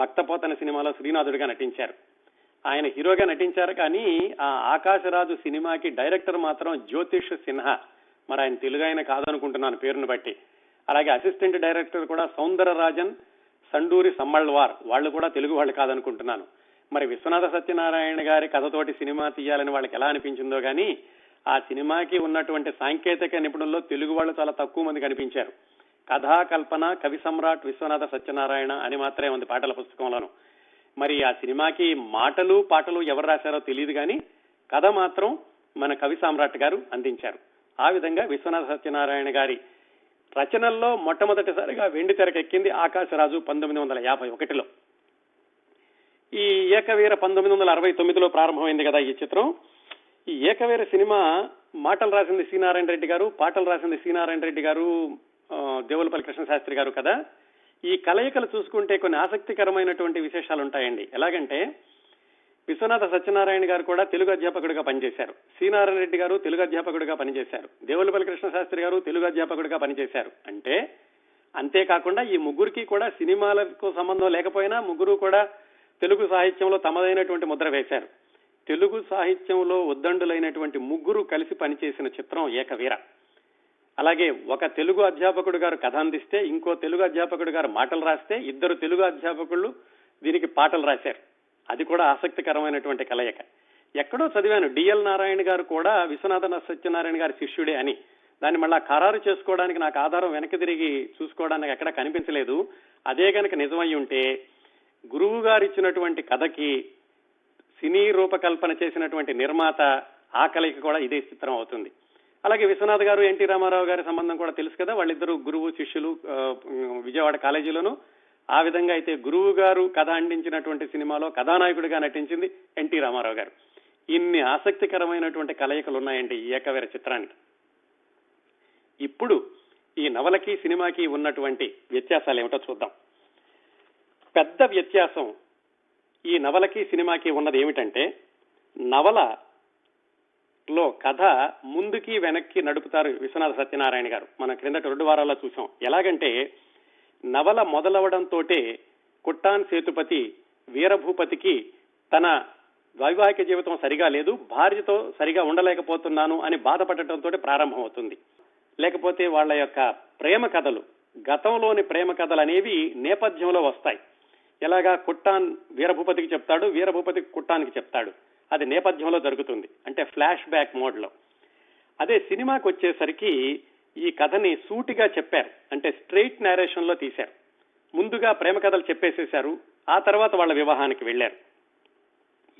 భక్తపోతన సినిమాలో శ్రీనాథుడిగా నటించారు. ఆయన హీరోగా నటించారు కానీ ఆ ఆకాశరాజు సినిమాకి డైరెక్టర్ మాత్రం జ్యోతిష్ సిన్హా. మరి ఆయన తెలుగు ఆయన కాదనుకుంటున్నాను పేరును బట్టి. అలాగే అసిస్టెంట్ డైరెక్టర్ కూడా సౌందరరాజన్, సండూరి సమ్మల్వార్, వాళ్ళు కూడా తెలుగు వాళ్ళు కాదనుకుంటున్నాను. మరి విశ్వనాథ సత్యనారాయణ గారి కథతోటి సినిమా తీయాలని వాళ్ళకి ఎలా అనిపించిందో కానీ ఆ సినిమాకి ఉన్నటువంటి సాంకేతిక నిపుణుల్లో తెలుగు వాళ్ళు చాలా తక్కువ మంది కనిపించారు. కథాకల్పన కవి సమ్రాట్ విశ్వనాథ సత్యనారాయణ అని మాత్రమే ఉంది పాటల పుస్తకంలోను. మరి ఆ సినిమాకి మాటలు పాటలు ఎవరు రాశారో తెలియదు కానీ కథ మాత్రం మన కవి సామ్రాట్ గారు అందించారు. ఆ విధంగా విశ్వనాథ సత్యనారాయణ గారి రచనల్లో మొట్టమొదటిసారిగా వెండి తెరకెక్కింది ఆకాశరాజు 1951లో. ఈ ఏకవీర 1969లో ప్రారంభమైంది కదా ఈ చిత్రం. ఈ ఏకవీర సినిమా మాటలు రాసింది సి. నారాయణ రెడ్డి గారు, పాటలు రాసింది సి. నారాయణ రెడ్డి గారు, దేవులపల్లి కృష్ణ శాస్త్రి గారు కదా. ఈ కలయికలు చూసుకుంటే కొన్ని ఆసక్తికరమైనటువంటి విశేషాలు ఉంటాయండి. ఎలాగంటే విశ్వనాథ సత్యనారాయణ గారు కూడా తెలుగు అధ్యాపకుడిగా పనిచేశారు, సి. నారాయణ రెడ్డి గారు తెలుగు అధ్యాపకుడిగా పనిచేశారు, దేవులపల్లి కృష్ణ శాస్త్రి గారు తెలుగు అధ్యాపకుడిగా పనిచేశారు. అంటే అంతేకాకుండా ఈ ముగ్గురికి కూడా సినిమాలకు సంబంధం లేకపోయినా ముగ్గురు కూడా తెలుగు సాహిత్యంలో తమదైనటువంటి ముద్ర వేశారు. తెలుగు సాహిత్యంలో ఉద్దండులైనటువంటి ముగ్గురు కలిసి పనిచేసిన చిత్రం ఏకవీర. అలాగే ఒక తెలుగు అధ్యాపకుడు గారు కథ అందిస్తే, ఇంకో తెలుగు అధ్యాపకుడు గారు మాటలు రాస్తే, ఇద్దరు తెలుగు అధ్యాపకులు దీనికి పాటలు రాశారు. అది కూడా ఆసక్తికరమైనటువంటి కలయిక. ఎక్కడో చదివాను డిఎల్ నారాయణ గారు కూడా విశ్వనాథ సత్యనారాయణ గారి శిష్యుడే అని. దాన్ని మళ్ళా ఖరారు చేసుకోవడానికి నాకు ఆధారం వెనక్కి తిరిగి చూసుకోవడానికి ఎక్కడా కనిపించలేదు. అదే కనుక నిజమై ఉంటే గురువు గారు ఇచ్చినటువంటి కథకి సినీ రూపకల్పన చేసినటువంటి నిర్మాత ఆ కలయిక కూడా ఇదే చిత్రం అవుతుంది. అలాగే విశ్వనాథ్ గారు ఎన్టీ రామారావు గారి సంబంధం కూడా తెలుసు కదా, వాళ్ళిద్దరూ గురువు శిష్యులు విజయవాడ కాలేజీలోను. ఆ విధంగా అయితే గురువు గారు కథ అందించినటువంటి సినిమాలో కథానాయకుడిగా నటించింది ఎన్టీ రామారావు గారు. ఇన్ని ఆసక్తికరమైనటువంటి కలయికలు ఉన్నాయండి ఈ ఏకవీర చిత్రానికి. ఇప్పుడు ఈ నవలకి సినిమాకి ఉన్నటువంటి వ్యత్యాసాలు ఏమిటో చూద్దాం. పెద్ద వ్యత్యాసం ఈ నవలకి సినిమాకి ఉన్నది ఏమిటంటే, నవలలో కథ ముందుకి వెనక్కి నడుపుతారు విశ్వనాథ సత్యనారాయణ గారు. మనం క్రిందట 2 వారాల్లో చూసాం. ఎలాగంటే నవల మొదలవడంతో కుట్టాన్ సేతుపతి వీరభూపతికి తన వైవాహిక జీవితం సరిగా లేదు, భార్యతో సరిగా ఉండలేకపోతున్నాను అని బాధపడటంతో ప్రారంభమవుతుంది. లేకపోతే వాళ్ళ యొక్క ప్రేమ కథలు, గతంలోని ప్రేమ కథలు అనేవి నేపథ్యంలో వస్తాయి. ఎలాగా కుట్టాన్ వీరభూపతికి చెప్తాడు, వీరభూపతి కుట్టానికి చెప్తాడు. అది నేపథ్యంలో జరుగుతుంది, అంటే ఫ్లాష్ బ్యాక్ మోడ్లో. అదే సినిమాకి వచ్చేసరికి ఈ కథని సూటిగా చెప్పారు, అంటే స్ట్రెయిట్ నేరేషన్ లో తీశారు. ముందుగా ప్రేమ కథలు చెప్పేసేశారు, ఆ తర్వాత వాళ్ళ వివాహానికి వెళ్ళారు.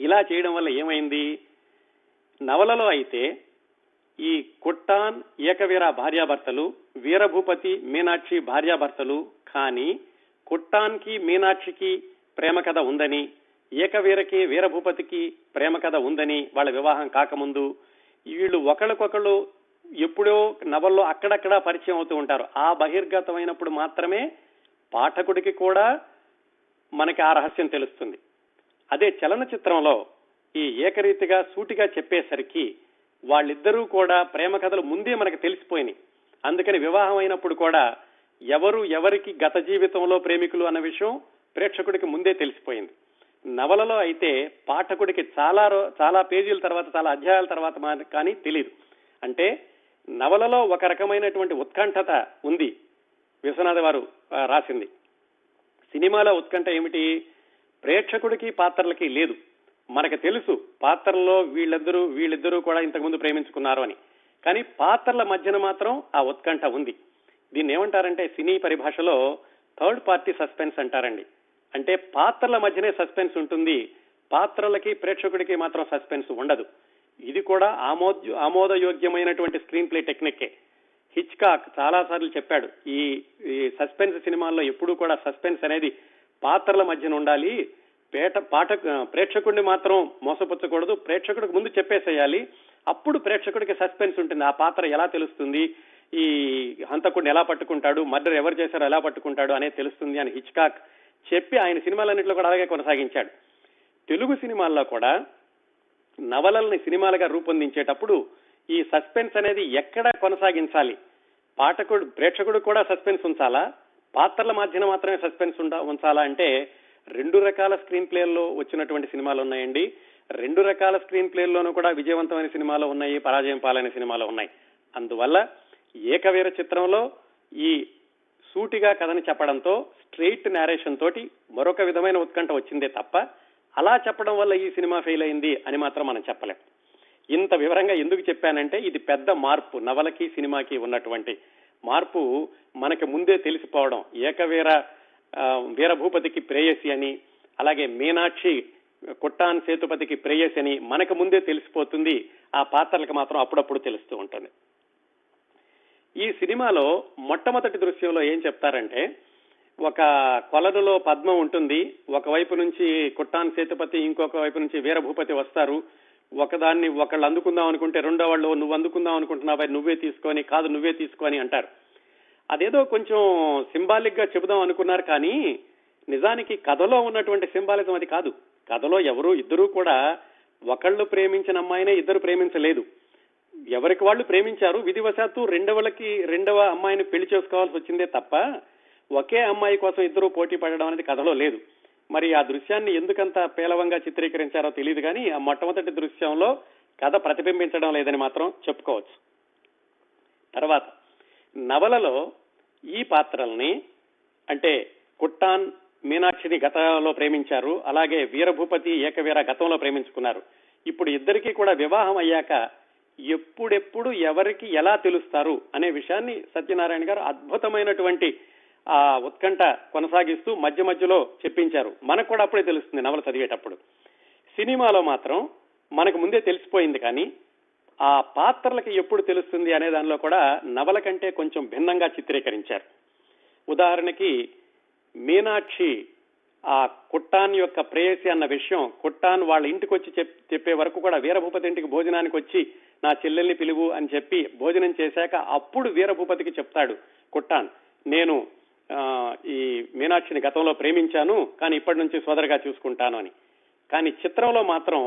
ఇలా చేయడం వల్ల ఏమైంది, నవలలో అయితే ఈ కుట్టాన్ ఏకవీర భార్యాభర్తలు, వీరభూపతి మీనాక్షి భార్యాభర్తలు. కానీ కుట్టాన్కి మీనాక్షికి ప్రేమ కథ ఉందని, ఏకవీరకి వీరభూపతికి ప్రేమ కథ ఉందని, వాళ్ళ వివాహం కాకముందు వీళ్ళు ఒకళ్ళకొకళ్ళు ఎప్పుడో నవల్లో అక్కడక్కడా పరిచయం అవుతూ ఉంటారు. ఆ బహిర్గతమైనప్పుడు మాత్రమే పాఠకుడికి కూడా మనకి ఆ రహస్యం తెలుస్తుంది. అదే చలనచిత్రంలో ఈ ఏకరీతిగా సూటిగా చెప్పేసరికి వాళ్ళిద్దరూ కూడా ప్రేమ కథలు ముందే మనకు తెలిసిపోయినాయి. అందుకని వివాహం అయినప్పుడు కూడా ఎవరు ఎవరికి గత జీవితంలో ప్రేమికులు అన్న విషయం ప్రేక్షకుడికి ముందే తెలిసిపోయింది. నవలలో అయితే పాఠకుడికి చాలా చాలా పేజీల తర్వాత, చాలా అధ్యాయాల తర్వాత కానీ తెలియదు. అంటే నవలలో ఒక రకమైనటువంటి ఉత్కంఠత ఉంది, విశ్వనాథ వారు రాసింది. సినిమాలో ఉత్కంఠ ఏమిటి, ప్రేక్షకుడికి పాత్రలకి లేదు. మనకు తెలుసు పాత్రల్లో వీళ్ళిద్దరూ కూడా ఇంతకుముందు ప్రేమించుకున్నారు అని, కానీ పాత్రల మధ్యన మాత్రం ఆ ఉత్కంఠ ఉంది. దీన్ని ఏమంటారంటే సినీ పరిభాషలో థర్డ్ పార్టీ సస్పెన్స్ అంటారండి. అంటే పాత్రల మధ్యనే సస్పెన్స్ ఉంటుంది, పాత్రలకి ప్రేక్షకుడికి మాత్రం సస్పెన్స్ ఉండదు. ఇది కూడా ఆమోదయోగ్యమైనటువంటి స్క్రీన్ ప్లే టెక్నిక్కే. హిచ్కాక్ చాలాసార్లు చెప్పాడు, ఈ సస్పెన్స్ సినిమాల్లో ఎప్పుడూ కూడా సస్పెన్స్ అనేది పాత్రల మధ్యన ఉండాలి, ప్రేక్షకుడిని మాత్రం మోసపుచ్చకూడదు, ప్రేక్షకుడికి ముందు చెప్పేసేయాలి, అప్పుడు ప్రేక్షకుడికి సస్పెన్స్ ఉంటుంది. ఆ పాత్ర ఎలా తెలుస్తుంది, ఈ హంతకుడిని ఎలా పట్టుకుంటాడు, మర్డర్ ఎవరు చేశారో ఎలా పట్టుకుంటాడు అనేది తెలుస్తుంది అని హిచ్కాక్ చెప్పి ఆయన సినిమాలన్నింటిలో కూడా అలాగే కొనసాగించాడు. తెలుగు సినిమాల్లో కూడా నవలల్ని సినిమాలుగా రూపొందించేటప్పుడు ఈ సస్పెన్స్ అనేది ఎక్కడ కొనసాగించాలి, పాఠకుడు ప్రేక్షకుడు కూడా సస్పెన్స్ ఉంచాలా, పాత్రల మధ్యన మాత్రమే సస్పెన్స్ ఉంచాలా అంటే 2 రకాల స్క్రీన్ ప్లేల్లో వచ్చినటువంటి సినిమాలు ఉన్నాయండి. 2 రకాల స్క్రీన్ ప్లేల్లోనూ కూడా విజయవంతమైన సినిమాలు ఉన్నాయి, పరాజయం పాలైన సినిమాలు ఉన్నాయి. అందువల్ల ఏకవీర చిత్రంలో ఈ సూటిగా కథని చెప్పడంతో, స్ట్రెయిట్ నేరేషన్ తోటి మరొక విధమైన ఉత్కంఠ వచ్చిందే తప్ప అలా చెప్పడం వల్ల ఈ సినిమా ఫెయిల్ అయింది అని మాత్రం మనం చెప్పలేం. ఇంత వివరంగా ఎందుకు చెప్పానంటే ఇది పెద్ద మార్పు నవలకి సినిమాకి ఉన్నటువంటి మార్పు మనకి ముందే తెలిసిపోవడం. ఏకవీర వీరభూపతికి ప్రేయసి అని, అలాగే మీనాక్షి కొట్టాన్ సేతుపతికి ప్రేయసి అని మనకు ముందే తెలిసిపోతుంది. ఆ పాత్రలకు మాత్రం అప్పుడప్పుడు తెలుస్తూ ఉంటుంది. ఈ సినిమాలో మొట్టమొదటి దృశ్యంలో ఏం చెప్తారంటే, ఒక కొలనులో పద్మం ఉంటుంది, ఒకవైపు నుంచి కొట్టాన్ సేతుపతి, ఇంకొక వైపు నుంచి వీరభూపతి వస్తారు. ఒకదాన్ని ఒకళ్ళు అందుకుందాం అనుకుంటే రెండో వాళ్ళు నువ్వు అందుకుందాం అనుకుంటున్నావా, నువ్వే తీసుకొని, కాదు నువ్వే తీసుకొని అంటారు. అదేదో కొంచెం సింబాలిక్ గా చెబుదాం అనుకున్నారు, కానీ నిజానికి కథలో ఉన్నటువంటి సింబాలిజం అది కాదు. కథలో ఇద్దరూ కూడా ఒకళ్ళు ప్రేమించిన అమ్మాయినే ఇద్దరు ప్రేమించలేదు. ఎవరికి వాళ్ళు ప్రేమించారు, విధివశాత్తు రెండవ అమ్మాయిని పెళ్లి చేసుకోవాల్సి వచ్చిందే తప్ప ఒకే అమ్మాయి కోసం ఇద్దరూ పోటీ పడడం అనేది కథలో లేదు. మరి ఆ దృశ్యాన్ని ఎందుకంత పేలవంగా చిత్రీకరించారో తెలియదు, కానీ ఆ మొట్టమొదటి దృశ్యంలో కథ ప్రతిబింబించడం లేదని మాత్రం చెప్పుకోవచ్చు. తర్వాత నవలలో ఈ పాత్రల్ని, అంటే కుట్టాన్ మీనాక్షిని గతంలో ప్రేమించారు, అలాగే వీరభూపతి ఏకవీర గతంలో ప్రేమించుకున్నారు. ఇప్పుడు ఇద్దరికీ కూడా వివాహం అయ్యాక ఎప్పుడెప్పుడు ఎవరికి ఎలా తెలుస్తారు అనే విషయాన్ని సత్యనారాయణ గారు అద్భుతమైనటువంటి ఆ ఉత్కంఠ కొనసాగిస్తూ మధ్య మధ్యలో చెప్పించారు. మనకు కూడా అప్పుడే తెలుస్తుంది నవల చదివేటప్పుడు. సినిమాలో మాత్రం మనకు ముందే తెలిసిపోయింది, కానీ ఆ పాత్రలకి ఎప్పుడు తెలుస్తుంది అనే దానిలో కూడా నవల కంటే కొంచెం భిన్నంగా చిత్రీకరించారు. ఉదాహరణకి మీనాక్షి ఆ కుట్టాన్ యొక్క ప్రేయసి అన్న విషయం కుట్టాన్ వాళ్ళ ఇంటికి వచ్చి చెప్పే వరకు కూడా, వీరభూపతి ఇంటికి భోజనానికి వచ్చి నా చెల్లెల్ని పిలువు అని చెప్పి భోజనం చేశాక అప్పుడు వీరభూపతికి చెప్తాడు కుట్టాన్, నేను ఈ మీనాక్షిని గతంలో ప్రేమించాను, కానీ ఇప్పటి నుంచి సోదరిగా చూసుకుంటాను అని. కానీ చిత్రంలో మాత్రం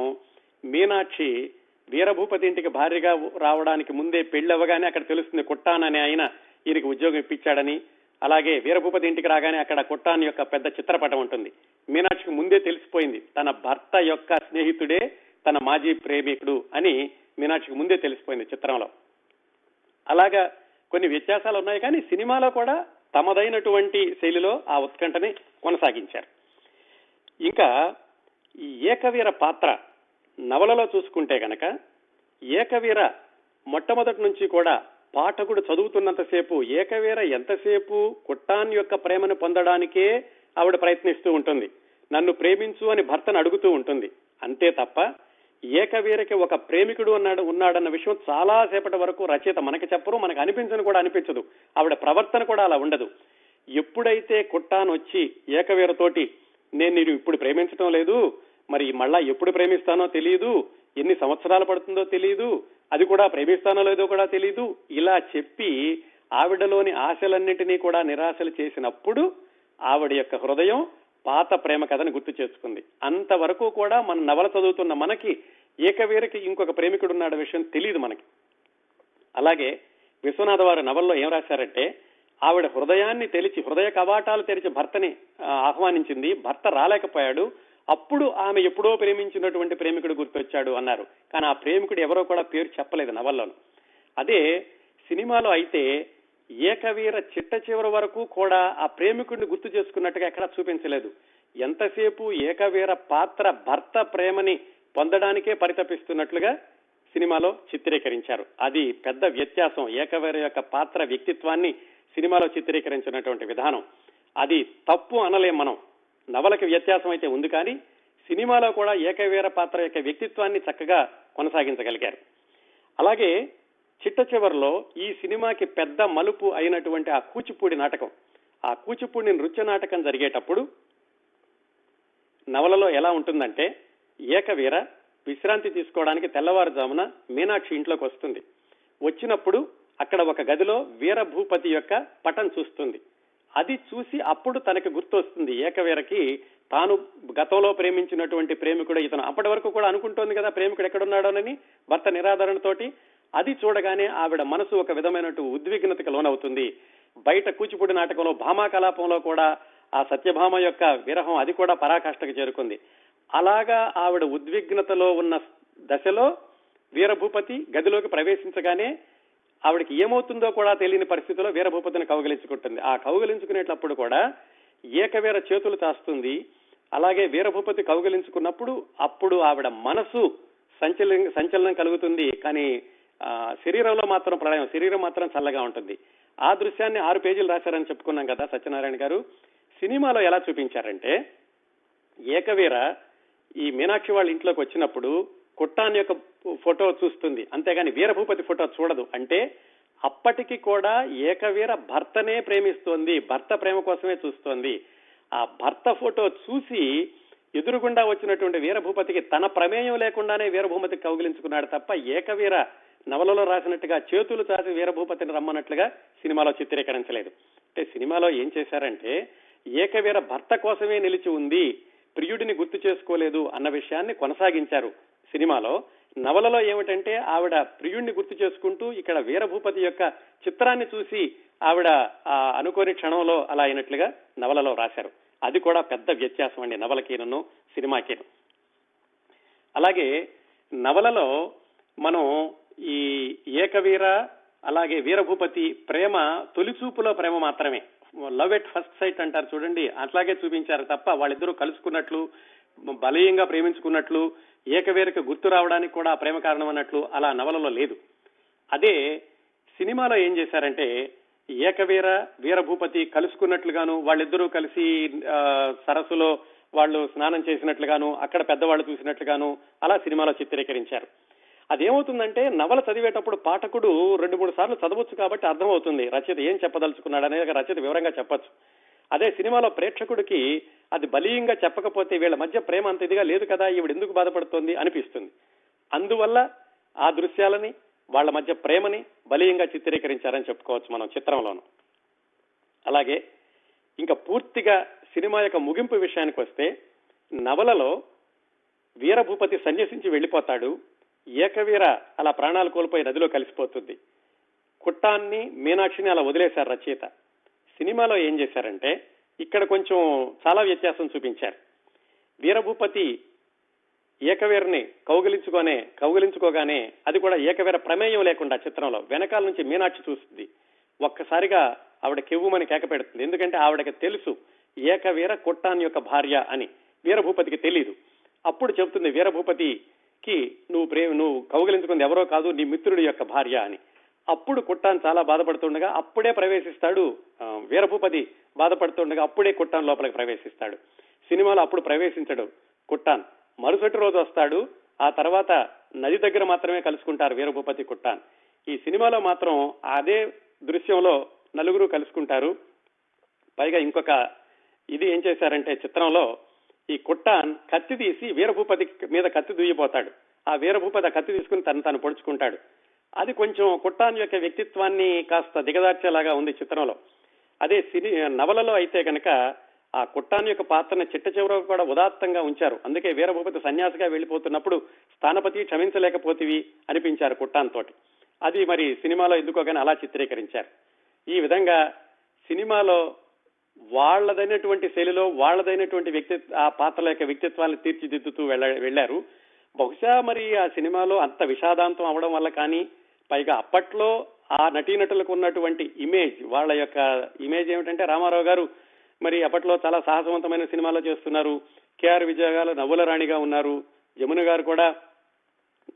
మీనాక్షి వీరభూపతి ఇంటికి భార్యగా రావడానికి ముందే పెళ్లి అవ్వగానే అక్కడ తెలుస్తుంది కుట్టాన్ అనే ఆయన ఈయనకి ఉద్యోగం ఇప్పించాడని, అలాగే వీరభూపతి ఇంటికి రాగానే అక్కడ కుట్టాన్ యొక్క పెద్ద చిత్రపటం ఉంటుంది. మీనాక్షికి ముందే తెలిసిపోయింది తన భర్త యొక్క స్నేహితుడే తన మాజీ ప్రేమికుడు అని మీనాక్షికి ముందే తెలిసిపోయింది చిత్రంలో. అలాగా కొన్ని వ్యత్యాసాలు ఉన్నాయి, కానీ సినిమాలో కూడా తమదైనటువంటి శైలిలో ఆ ఉత్కంఠని కొనసాగించారు. ఇంకా ఈ ఏకవీర పాత్ర నవలలో చూసుకుంటే గనక, ఏకవీర మొట్టమొదటి నుంచి కూడా పాఠకుడు చదువుతున్నంతసేపు ఏకవీర ఎంతసేపు కుట్టాన్ యొక్క ప్రేమను పొందడానికే ఆవిడ ప్రయత్నిస్తూ ఉంటుంది. నన్ను ప్రేమించు అని భర్తను అడుగుతూ ఉంటుంది అంతే తప్ప ఏకవీరకి ఒక ప్రేమికుడు ఉన్నాడన్న విషయం చాలా సేపటి వరకు రచయిత మనకి చెప్పరు, మనకు అనిపించదు. ఆవిడ ప్రవర్తన కూడా అలా ఉండదు. ఎప్పుడైతే కుట్టాన్ వచ్చి ఏకవీరతోటి నేను ఇప్పుడు ప్రేమించడం లేదు, మరి మళ్ళా ఎప్పుడు ప్రేమిస్తానో తెలియదు, ఎన్ని సంవత్సరాలు పడుతుందో తెలియదు, అది కూడా ప్రేమిస్తానో లేదో కూడా తెలియదు, ఇలా చెప్పి ఆవిడలోని ఆశలన్నింటినీ కూడా నిరాశలు చేసినప్పుడు ఆవిడ యొక్క హృదయం పాత ప్రేమ కథను గుర్తు చేసుకుంది. అంతవరకు కూడా మన నవల చదువుతున్న మనకి ఏకవీరకి ఇంకొక ప్రేమికుడు ఉన్నాడు విషయం తెలియదు మనకి. అలాగే విశ్వనాథ వారు నవల్లో ఏం రాశారంటే, ఆవిడ హృదయాన్ని తెలిసి, హృదయ కవాటాలు తెరిచి భర్తని ఆహ్వానించింది, భర్త రాలేకపోయాడు, అప్పుడు ఆమె ఎప్పుడో ప్రేమించినటువంటి ప్రేమికుడు గుర్తొచ్చాడు అన్నారు. కానీ ఆ ప్రేమికుడు ఎవరో కూడా పేరు చెప్పలేదు నవల్లోను. అదే సినిమాలో అయితే ఏకవీర చిట్ట చివరి వరకు కూడా ఆ ప్రేమికుడిని గుర్తు చేసుకున్నట్టుగా ఎక్కడా చూపించలేదు. ఎంతసేపు ఏకవీర పాత్ర భర్త ప్రేమని పొందడానికే పరితపిస్తున్నట్లుగా సినిమాలో చిత్రీకరించారు. అది పెద్ద వ్యత్యాసం ఏకవీర యొక్క పాత్ర వ్యక్తిత్వాన్ని సినిమాలో చిత్రీకరించినటువంటి విధానం. అది తప్పు అనలేం మనం, నవలకి వ్యత్యాసం అయితే ఉంది, కానీ సినిమాలో కూడా ఏకవీర పాత్ర యొక్క వ్యక్తిత్వాన్ని చక్కగా కొనసాగించగలిగారు. అలాగే చిట్ట చివరిలో ఈ సినిమాకి పెద్ద మలుపు అయినటువంటి ఆ కూచిపూడి నాటకం, ఆ కూచిపూడి నృత్య నాటకం జరిగేటప్పుడు నవలలో ఎలా ఉంటుందంటే, ఏకవీర విశ్రాంతి తీసుకోవడానికి తెల్లవారుజామున మీనాక్షి ఇంట్లోకి వస్తుంది. వచ్చినప్పుడు అక్కడ ఒక గదిలో వీరభూపతి యొక్క పటం చూస్తుంది. అది చూసి అప్పుడు తనకి గుర్తొస్తుంది ఏకవీరకి తాను గతంలో ప్రేమించినటువంటి ప్రేమికుడు ఇతను. అప్పటి వరకు కూడా అనుకుంటోంది కదా ప్రేమికుడు ఎక్కడున్నాడోనని భర్త నిరాదరణతోటి. అది చూడగానే ఆవిడ మనసు ఒక విధమైనటు ఉద్విగ్నతకు లోనవుతుంది. బయట కూచిపూడి నాటకంలో భామా కలాపంలో కూడా ఆ సత్యభామ యొక్క విరహం అది కూడా పరాకాష్ఠకు చేరుకుంది. అలాగా ఆవిడ ఉద్విగ్నతలో ఉన్న దశలో వీరభూపతి గదిలోకి ప్రవేశించగానే ఆవిడకి ఏమవుతుందో కూడా తెలియని పరిస్థితిలో వీరభూపతిని కౌగిలించుకుంటుంది. ఆ కౌగిలించుకునేటప్పుడు కూడా ఏకవీర చేతులు చాస్తుంది. అలాగే వీరభూపతి కౌగిలించుకున్నప్పుడు అప్పుడు ఆవిడ మనసు సంచలనం కలుగుతుంది, కానీ శరీరంలో మాత్రం ప్రళయం, శరీరం మాత్రం చల్లగా ఉంటుంది. ఆ దృశ్యాన్ని 6 పేజీలు రాశారని చెప్పుకున్నాం కదా సత్యనారాయణ గారు. సినిమాలో ఎలా చూపించారంటే, ఏకవీర ఈ మీనాక్షి వాళ్ళ ఇంట్లోకి వచ్చినప్పుడు కుట్టాన్ యొక్క ఫోటో చూస్తుంది, అంతేగాని వీరభూపతి ఫోటో చూడదు. అంటే అప్పటికి కూడా ఏకవీర భర్తనే ప్రేమిస్తోంది, భర్త ప్రేమ కోసమే చూస్తోంది. ఆ భర్త ఫోటో చూసి ఎదురుగుండా వచ్చినటువంటి వీరభూపతికి తన ప్రమేయం లేకుండానే వీరభూపతికి కౌగిలించుకున్నాడు తప్ప, ఏకవీర నవలలో రాసినట్టుగా చేతులు చాచి వీరభూపతిని రమ్మన్నట్లుగా సినిమాలో చిత్రీకరించలేదు. అంటే సినిమాలో ఏం చేశారంటే, ఏకవీర భర్త కోసమే నిలిచి ఉంది, ప్రియుడిని గుర్తు చేసుకోలేదు అన్న విషయాన్ని కొనసాగించారు సినిమాలో. నవలలో ఏమిటంటే, ఆవిడ ప్రియుడిని గుర్తు చేసుకుంటూ ఇక్కడ వీరభూపతి యొక్క చిత్రాన్ని చూసి ఆవిడ అనుకోని క్షణంలో అలా అయినట్లుగా నవలలో రాశారు. అది కూడా పెద్ద వ్యత్యాసం అండి నవలకేను సినిమాకేను. అలాగే నవలలో మనం ఈ ఏకవీర అలాగే వీరభూపతి ప్రేమ తొలిచూపులో ప్రేమ మాత్రమే, లవ్ ఎట్ ఫస్ట్ సైట్ అంటారు చూడండి, అట్లాగే చూపించారు తప్ప వాళ్ళిద్దరూ కలుసుకున్నట్లు, బలీయంగా ప్రేమించుకున్నట్లు, ఏకవీరకు గుర్తు రావడానికి కూడా ప్రేమ కారణం అన్నట్లు అలా నవలలో లేదు. అదే సినిమాలో ఏం చేశారంటే, ఏకవీర వీరభూపతి కలుసుకున్నట్లుగాను, వాళ్ళిద్దరూ కలిసి సరస్సులో వాళ్ళు స్నానం చేసినట్లుగాను, అక్కడ పెద్దవాళ్ళు చూసినట్లుగాను అలా సినిమాలో చిత్రీకరించారు. అదేమవుతుందంటే నవల చదివేటప్పుడు పాఠకుడు 2-3 సార్లు చదవచ్చు కాబట్టి అర్థమవుతుంది రచయిత ఏం చెప్పదలుచుకున్నాడు అనేది, రచయిత వివరంగా చెప్పచ్చు. అదే సినిమాలో ప్రేక్షకుడికి అది బలీయంగా చెప్పకపోతే వీళ్ళ మధ్య ప్రేమ అంత ఇదిగా లేదు కదా, ఈవిడ ఎందుకు బాధపడుతోంది అనిపిస్తుంది. అందువల్ల ఆ దృశ్యాలని, వాళ్ళ మధ్య ప్రేమని బలీయంగా చిత్రీకరించారని చెప్పుకోవచ్చు మనం చిత్రంలోను. అలాగే ఇంకా పూర్తిగా సినిమా యొక్క ముగింపు విషయానికి వస్తే, నవలలో వీరభూపతి సన్యసించి వెళ్ళిపోతాడు, ఏకవీర అలా ప్రాణాలు కోల్పోయి నదిలో కలిసిపోతుంది. కుట్టాన్ని మీనాక్షిని అలా వదిలేశారు రచయిత. సినిమాలో ఏం చేశారంటే ఇక్కడ కొంచెం చాలా వ్యత్యాసం చూపించారు. వీరభూపతి ఏకవీరని కౌగిలించుకోగానే అది కూడా ఏకవీర ప్రమేయం లేకుండా చిత్రంలో వెనకాల నుంచి మీనాక్షి చూస్తుంది. ఒక్కసారిగా ఆవిడ కెవ్వుమని కేక పెడుతుంది, ఎందుకంటే ఆవిడకి తెలుసు ఏకవీర కుట్టాన్ యొక్క భార్య అని, వీరభూపతికి తెలీదు. అప్పుడు చెబుతుంది వీరభూపతికి, నువ్వు కౌగిలించుకుంది ఎవరో కాదు, నీ మిత్రుడి యొక్క భార్య అని. అప్పుడు కుట్టాన్ చాలా బాధపడుతుండగా అప్పుడే ప్రవేశిస్తాడు వీరభూపతి బాధపడుతుండగా అప్పుడే కుట్టాన్ లోపలికి ప్రవేశిస్తాడు. సినిమాలో అప్పుడు ప్రవేశించడు కుట్టాన్, మరుసటి రోజు వస్తాడు. ఆ తర్వాత నది దగ్గర మాత్రమే కలుసుకుంటారు వీరభూపతి కుట్టాన్. ఈ సినిమాలో మాత్రం అదే దృశ్యంలో నలుగురు కలుసుకుంటారు. పైగా ఇంకొక ఇది ఏం చేశారంటే, చిత్రంలో ఈ కుట్టాన్ కత్తి తీసి వీరభూపతి మీద కత్తి దూయిపోతాడు. ఆ వీరభూపతి ఆ కత్తి తీసుకుని తను పొడుచుకుంటాడు. అది కొంచెం కుట్టాన్ యొక్క వ్యక్తిత్వాన్ని కాస్త దిగదార్చేలాగా ఉంది చిత్రంలో. అదే నవలలో అయితే కనుక ఆ కుట్టాన్ యొక్క పాత్రను చిట్ట చివరకు కూడా ఉదాత్తంగా ఉంచారు. అందుకే వీరభూపతి సన్యాసిగా వెళ్ళిపోతున్నప్పుడు స్థానపతి క్షమించలేకపోతేవి అనిపించారు కుట్టాన్ తోటి. అది మరి సినిమాలో ఎందుకో కానీ అలా చిత్రీకరించారు. ఈ విధంగా సినిమాలో వాళ్ళదైనటువంటి శైలిలో వాళ్ళదైనటువంటి ఆ పాత్రల యొక్క వ్యక్తిత్వాన్ని తీర్చిదిద్దుతూ వెళ్ళారు. బహుశా మరి ఆ సినిమాలో అంత విషాదాంతం అవడం వల్ల కానీ, పైగా అప్పట్లో ఆ నటీనటులకు ఉన్నటువంటి ఇమేజ్, వాళ్ళ యొక్క ఇమేజ్ ఏమిటంటే, రామారావు గారు మరి అప్పట్లో చాలా సాహసవంతమైన సినిమాలు చేస్తున్నారు, KR విజయ గారు నవ్వుల రాణిగా ఉన్నారు, జమునగర్ కూడా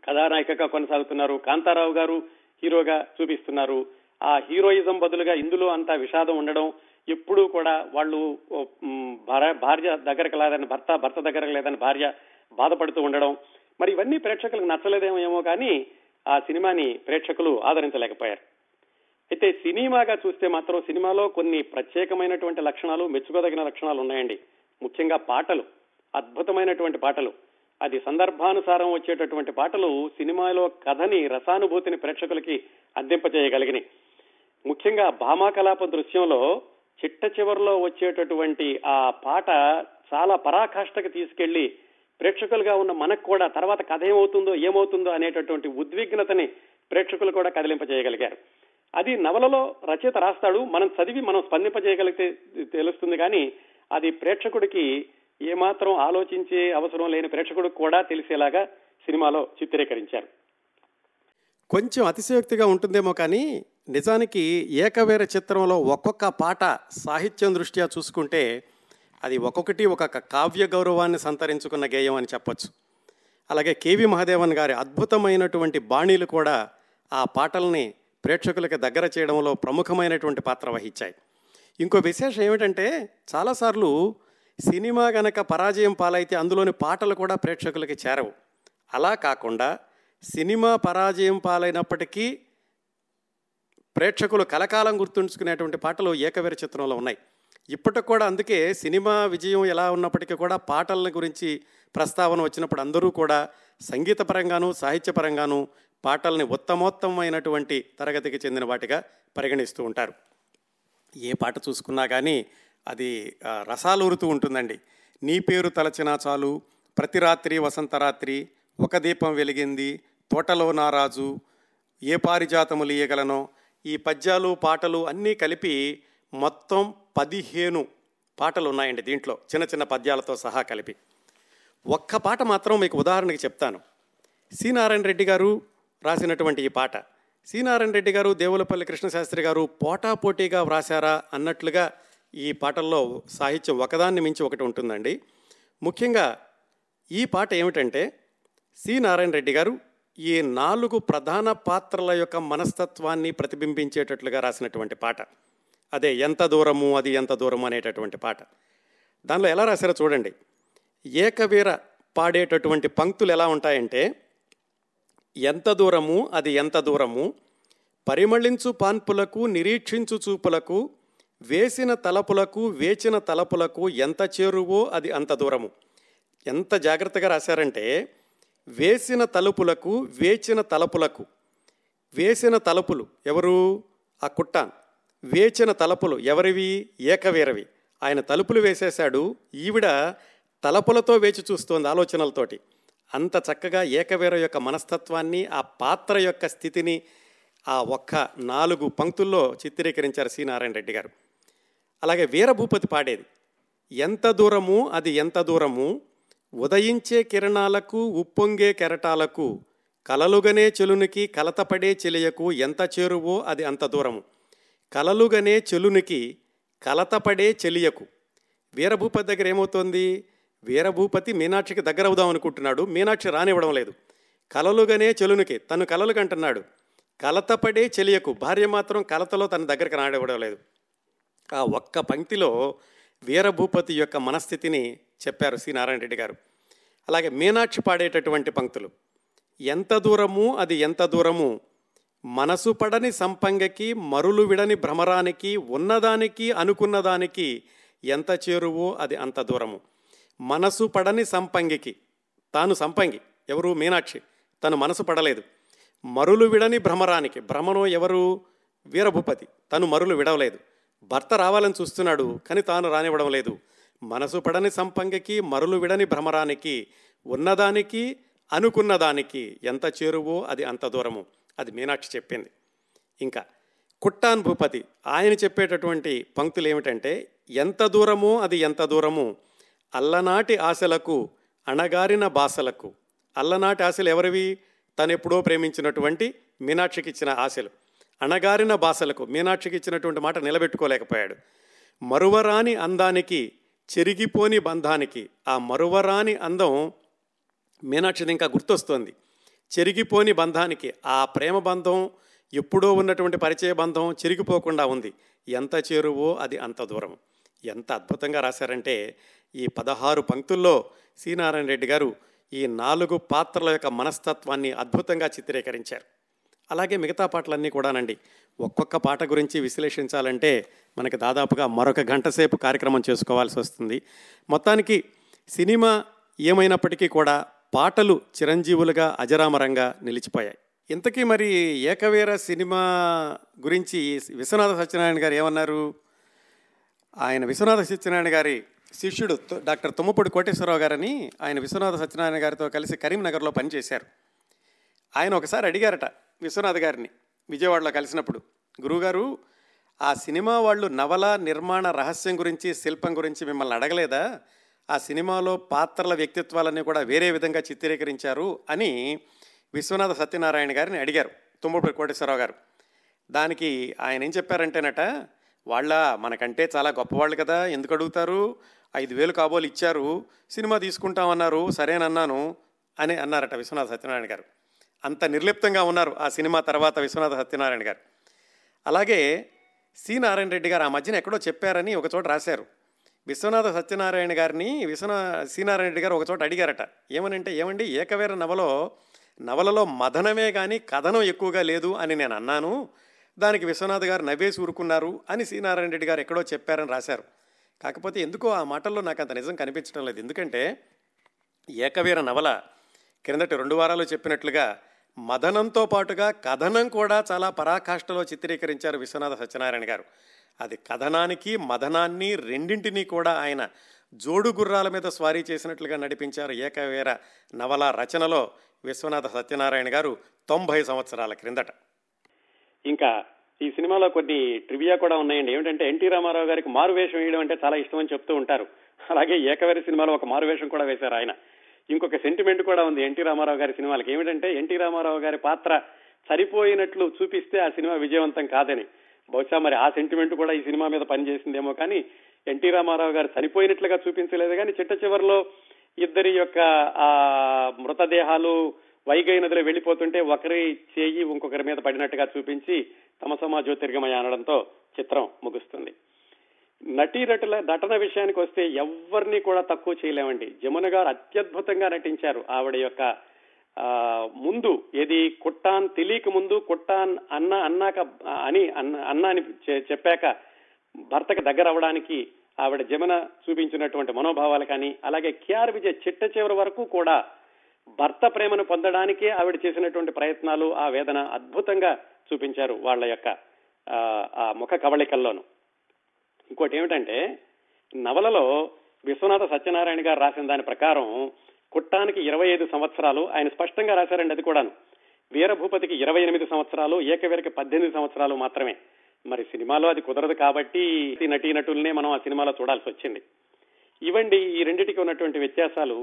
కథానాయికగా కొనసాగుతున్నారు, కాంతారావు గారు హీరోగా చూపిస్తున్నారు. ఆ హీరోయిజం బదులుగా ఇందులో అంత విషాదం ఉండడం, ఎప్పుడూ కూడా వాళ్ళు భార్య దగ్గరకు లేదని భర్త, భర్త దగ్గరకు లేదని భార్య బాధపడుతూ ఉండడం, మరి ఇవన్నీ ప్రేక్షకులకు నచ్చలేదేమో కానీ ఆ సినిమాని ప్రేక్షకులు ఆదరించలేకపోయారు. అయితే సినిమాగా చూస్తే మాత్రం సినిమాలో కొన్ని ప్రత్యేకమైనటువంటి లక్షణాలు, మెచ్చుకోదగిన లక్షణాలు ఉన్నాయండి. ముఖ్యంగా పాటలు, అద్భుతమైనటువంటి పాటలు, అది సందర్భానుసారం వచ్చేటటువంటి పాటలు సినిమాలో కథని, రసానుభూతిని ప్రేక్షకులకి అందింపజేయగలిగినాయి. ముఖ్యంగా భామాకలాప దృశ్యంలో చిట్ట చివరిలో వచ్చేటటువంటి ఆ పాట చాలా పరాకాష్ఠకు తీసుకెళ్లి ప్రేక్షకులుగా ఉన్న మనకు కూడా తర్వాత కథ ఏమవుతుందో అనేటటువంటి ఉద్విగ్నతని ప్రేక్షకులు కూడా కదిలింపజేయగలిగారు. అది నవలలో రచయిత రాస్తాడు, మనం చదివి మనం స్పందింపజేయగలిగితే తెలుస్తుంది కానీ అది ప్రేక్షకుడికి ఏమాత్రం ఆలోచించే అవసరం లేని ప్రేక్షకుడు కూడా తెలిసేలాగా సినిమాలో చిత్రీకరించారు. కొంచెం అతిశయోక్తిగా ఉంటుందేమో కానీ నిజానికి ఏకవీర చిత్రంలో ఒక్కొక్క పాట సాహిత్యం దృష్ట్యా చూసుకుంటే అది ఒక్కొక్కటి ఒక్కొక్క కావ్య గౌరవాన్ని సంతరించుకున్న గేయం అని చెప్పచ్చు. అలాగే KV మహాదేవన్ గారి అద్భుతమైనటువంటి బాణీలు కూడా ఆ పాటల్ని ప్రేక్షకులకి దగ్గర చేయడంలో ప్రముఖమైనటువంటి పాత్ర వహించాయి. ఇంకో విశేషం ఏమిటంటే చాలాసార్లు సినిమా గనక పరాజయం పాలైతే అందులోని పాటలు కూడా ప్రేక్షకులకి చేరవు. అలా కాకుండా సినిమా పరాజయం పాలైనప్పటికీ ప్రేక్షకులు కలకాలం గుర్తుంచుకునేటువంటి పాటలు ఏకవీర చిత్రంలో ఉన్నాయి. ఇప్పటికి కూడా అందుకే సినిమా విజయం ఎలా ఉన్నప్పటికీ కూడా పాటల గురించి ప్రస్తావన వచ్చినప్పుడు అందరూ కూడా సంగీతపరంగానూ సాహిత్యపరంగానూ పాటల్ని ఉత్తమోత్తమైనటువంటి తరగతికి చెందిన వాటిగా పరిగణిస్తూ ఉంటారు. ఏ పాట చూసుకున్నా కానీ అది రసాలూరుతూ ఉంటుందండి. నీ పేరు తలచినా చాలు, ప్రతి రాత్రి వసంతరాత్రి, ఒక దీపం వెలిగింది, తోటలో నారాజు, ఏ పారిజాతములు ఇయ్యగలనో, ఈ పద్యాలు పాటలు అన్నీ కలిపి మొత్తం 15 పాటలు ఉన్నాయండి దీంట్లో, చిన్న చిన్న పద్యాలతో సహా కలిపి. ఒక్క పాట మాత్రం మీకు ఉదాహరణకి చెప్తాను. సి. నారాయణ రెడ్డి గారు రాసినటువంటి ఈ పాట. సి. నారాయణ రెడ్డి గారు, దేవులపల్లి కృష్ణ శాస్త్రి గారు పోటాపోటీగా వ్రాసారా అన్నట్లుగా ఈ పాటల్లో సాహిత్యం ఒకదాన్ని మించి ఒకటి ఉంటుందండి. ముఖ్యంగా ఈ పాట ఏమిటంటే, సి. నారాయణ రెడ్డి గారు ఈ 4 ప్రధాన పాత్రల యొక్క మనస్తత్వాన్ని ప్రతిబింబించేటట్లుగా రాసినటువంటి పాట అదే ఎంత దూరము, అది ఎంత దూరము అనేటటువంటి పాట. దానిలో ఎలా రాశారో చూడండి. ఏకవీర పాడేటటువంటి పంక్తులు ఎలా ఉంటాయంటే, ఎంత దూరము అది ఎంత దూరము, పరిమళించు పాన్పులకు నిరీక్షించు చూపులకు, వేసిన తలపులకు వేచిన తలపులకు ఎంత చేరువో అది అంత దూరము. ఎంత జాగ్రత్తగా రాశారంటే, వేసిన తలుపులకు వేచిన తలపులకు, వేసిన తలుపులు ఎవరు ఆ కుట్టాన్, వేచిన తలపులు ఎవరివి ఏకవీరవి. ఆయన తలుపులు వేసేశాడు, ఈవిడ తలపులతో వేచి చూస్తోంది ఆలోచనలతోటి. అంత చక్కగా ఏకవీర యొక్క మనస్తత్వాన్ని, ఆ పాత్ర యొక్క స్థితిని ఆ ఒక్క 4 పంక్తుల్లో చిత్రీకరించారు సి. నారాయణ రెడ్డి గారు. అలాగే వీరభూపతి పాడేది ఎంత దూరము అది ఎంత దూరము, ఉదయించే కిరణాలకు ఉప్పొంగే కెరటాలకు, కలలుగనే చెలునికి కలతపడే చెలియకు ఎంత చేరువో అది అంత దూరము. కలలుగనే చెలునికి కలతపడే చెలియకు. వీరభూపతి దగ్గర ఏమవుతోంది, వీరభూపతి మీనాక్షికి దగ్గర అవుదాం అనుకుంటున్నాడు, మీనాక్షి రానివ్వడం లేదు. కలలుగనే చెలునికి తను కలలు కంటున్నాడు, కలతపడే చెలియకు భార్య మాత్రం కలతలో తన దగ్గరికి రానివ్వడం లేదు. ఆ ఒక్క పంక్తిలో వీరభూపతి యొక్క మనస్థితిని చెప్పారు సి. నారాయణ రెడ్డి గారు. అలాగే మీనాక్షి పాడేటటువంటి పంక్తులు ఎంత దూరము అది ఎంత దూరము, మనసు పడని సంపంగకి మరులు విడని భ్రమరానికి, ఉన్నదానికి అనుకున్నదానికి ఎంత చేరువో అది అంత దూరము. మనసు పడని సంపంగికి, తాను సంపంగి ఎవరు మీనాక్షి, తను మనసు పడలేదు. మరులు విడని భ్రమరానికి, భ్రమను ఎవరు వీరభూపతి, తను మరులు విడవలేదు. భర్త రావాలని చూస్తున్నాడు కానీ తాను రానివ్వడం లేదు. మనసు పడని సంపంగికి మరులు విడని భ్రమరానికి, ఉన్నదానికి అనుకున్నదానికి ఎంత చేరువో అది అంత దూరము. అది మీనాక్షి చెప్పింది. ఇంకా కుట్టాన్ భూపతి ఆయన చెప్పేటటువంటి పంక్తులు ఏమిటంటే, ఎంత దూరమో అది ఎంత దూరము, అల్లనాటి ఆశలకు అణగారిన బాసలకు. అల్లనాటి ఆశలు ఎవరివి, తను ఎప్పుడో ప్రేమించినటువంటి మీనాక్షికి ఇచ్చిన ఆశలు. అణగారిన బాసలకు మీనాక్షికి ఇచ్చినటువంటి మాట నిలబెట్టుకోలేకపోయాడు. మరువరాని అందానికి చెరిగిపోని బంధానికి, ఆ మరువరాని అందం మీనాక్షిది ఇంకా గుర్తొస్తుంది. చెరిగిపోని బంధానికి, ఆ ప్రేమ బంధం ఎప్పుడో ఉన్నటువంటి పరిచయ బంధం చెరిగిపోకుండా ఉంది. ఎంత చేరువో అది అంత దూరం. ఎంత అద్భుతంగా రాశారంటే ఈ 16 పంక్తుల్లో సి. నారాయణ రెడ్డి గారు ఈ 4 పాత్రల యొక్క మనస్తత్వాన్ని అద్భుతంగా చిత్రీకరించారు. అలాగే మిగతా పాటలన్నీ కూడానండి. ఒక్కొక్క పాట గురించి విశ్లేషించాలంటే మనకి దాదాపుగా మరొక 1 గంట సేపు కార్యక్రమం చేసుకోవాల్సి వస్తుంది. మొత్తానికి సినిమా ఏమైనప్పటికీ కూడా పాటలు చిరంజీవులుగా అజరామరంగా నిలిచిపోయాయి. ఇంతకీ మరి ఏకవీర సినిమా గురించి విశ్వనాథ సత్యనారాయణ గారు ఏమన్నారు? ఆయన విశ్వనాథ సత్యనారాయణ గారి శిష్యుడు డాక్టర్ తుమ్మపూడి కోటేశ్వరరావు గారని ఆయన విశ్వనాథ సత్యనారాయణ గారితో కలిసి కరీంనగర్లో పనిచేశారు. ఆయన ఒకసారి అడిగారట విశ్వనాథ్ గారిని విజయవాడలో కలిసినప్పుడు, గురువుగారు ఆ సినిమా వాళ్ళు నవల నిర్మాణ రహస్యం గురించి శిల్పం గురించి మిమ్మల్ని అడగలేదా? ఆ సినిమాలో పాత్రల వ్యక్తిత్వాలన్నీ కూడా వేరే విధంగా చిత్రీకరించారు అని విశ్వనాథ సత్యనారాయణ గారిని అడిగారు తుమ్మపూడి కోటేశ్వరరావు గారు. దానికి ఆయన ఏం చెప్పారంటేనట, వాళ్ళ మనకంటే చాలా గొప్పవాళ్ళు కదా, ఎందుకు అడుగుతారు, 5,000 కాబోలు ఇచ్చారు, సినిమా తీసుకుంటామన్నారు, సరేనన్నాను అని అన్నారట విశ్వనాథ సత్యనారాయణ గారు. అంత నిర్లిప్తంగా ఉన్నారు ఆ సినిమా తర్వాత విశ్వనాథ సత్యనారాయణ గారు. అలాగే సి. నారాయణ రెడ్డి గారు ఆ మధ్యన ఎక్కడో చెప్పారని ఒక చోట రాశారు. విశ్వనాథ సత్యనారాయణ గారిని సి. నారాయణ రెడ్డి గారు ఒకచోట అడిగారట. ఏమనంటే, ఏమండి ఏకవీర నవలలో మదనమే కానీ కథనం ఎక్కువగా లేదు అని నేను అన్నాను, దానికి విశ్వనాథ్ గారు నవ్వేసి ఊరుకున్నారు అని సి. నారాయణ రెడ్డి గారు ఎక్కడో చెప్పారని రాశారు. కాకపోతే ఎందుకో ఆ మాటల్లో నాకు అంత నిజం కనిపించడం లేదు. ఎందుకంటే ఏకవీర నవల క్రిందటి 2 వారాలు చెప్పినట్లుగా మదనంతో పాటుగా కథనం కూడా చాలా పరాకాష్ఠలో చిత్రీకరించారు విశ్వనాథ సత్యనారాయణ గారు. అది కథనానికి మదనాన్ని రెండింటినీ కూడా ఆయన జోడు గుర్రాల మీద స్వారీ చేసినట్లుగా నడిపించారు ఏకవీర నవల రచనలో విశ్వనాథ సత్యనారాయణ గారు 90 సంవత్సరాల క్రిందట. ఇంకా ఈ సినిమాలో కొన్ని ట్రివియా కూడా ఉన్నాయండి. ఏమిటంటే ఎన్టీ రామారావు గారికి మారువేషం వేయడం అంటే చాలా ఇష్టం అని చెప్తూ ఉంటారు. అలాగే ఏకవీర సినిమాలో ఒక మారువేషం కూడా వేశారు ఆయన. ఇంకొక సెంటిమెంట్ కూడా ఉంది ఎన్టీ రామారావు గారి సినిమాలకి. ఏమిటంటే ఎన్టీ రామారావు గారి పాత్ర సరిపోయినట్లు చూపిస్తే ఆ సినిమా విజయవంతం కాదని. బహుశా మరి ఆ సెంటిమెంట్ కూడా ఈ సినిమా మీద పనిచేసిందేమో. కానీ ఎన్టీ రామారావు గారు సరిపోయినట్లుగా చూపించలేదు, కానీ చిట్ట చివరిలో ఇద్దరి యొక్క ఆ మృతదేహాలు వైగై నదిలో వెళ్లిపోతుంటే ఒకరి చేయి ఇంకొకరి మీద పడినట్టుగా చూపించి తమ సమా జ్యోతిర్గమయ అనడంతో చిత్రం ముగుస్తుంది. నటీనటుల నటన విషయానికి వస్తే ఎవరిని కూడా తక్కువ చేయలేమండి. జమునగర్ అత్యద్భుతంగా నటించారు. ఆవిడ యొక్క ముందు ఏది కొట్టాన్ తెలియక ముందు, కొట్టాన్ అన్న అని చెప్పాక భర్తకు దగ్గర అవడానికి ఆవిడ జమున చూపించినటువంటి మనోభావాలు కానీ, అలాగే కె ఆర్ విజయ చిట్ట చివరి వరకు కూడా భర్త ప్రేమను పొందడానికే ఆవిడ చేసినటువంటి ప్రయత్నాలు, ఆ వేదన అద్భుతంగా చూపించారు వాళ్ళ యొక్క ఆ ముఖ కవళికల్లోనూ. ఇంకోటి ఏమిటంటే నవలలో విశ్వనాథ సత్యనారాయణ గారు రాసిన దాని ప్రకారం కుట్టానికి 25 సంవత్సరాలు ఆయన స్పష్టంగా రాశారండి. అది కూడాను వీరభూపతికి 28 సంవత్సరాలు, ఏకవీరకి 18 సంవత్సరాలు మాత్రమే. మరి సినిమాలో అది కుదరదు కాబట్టి నటీనటుల్నే మనం ఆ సినిమాలో చూడాల్సి వచ్చింది. ఇవండి ఈ రెండింటికి ఉన్నటువంటి వ్యత్యాసాలు.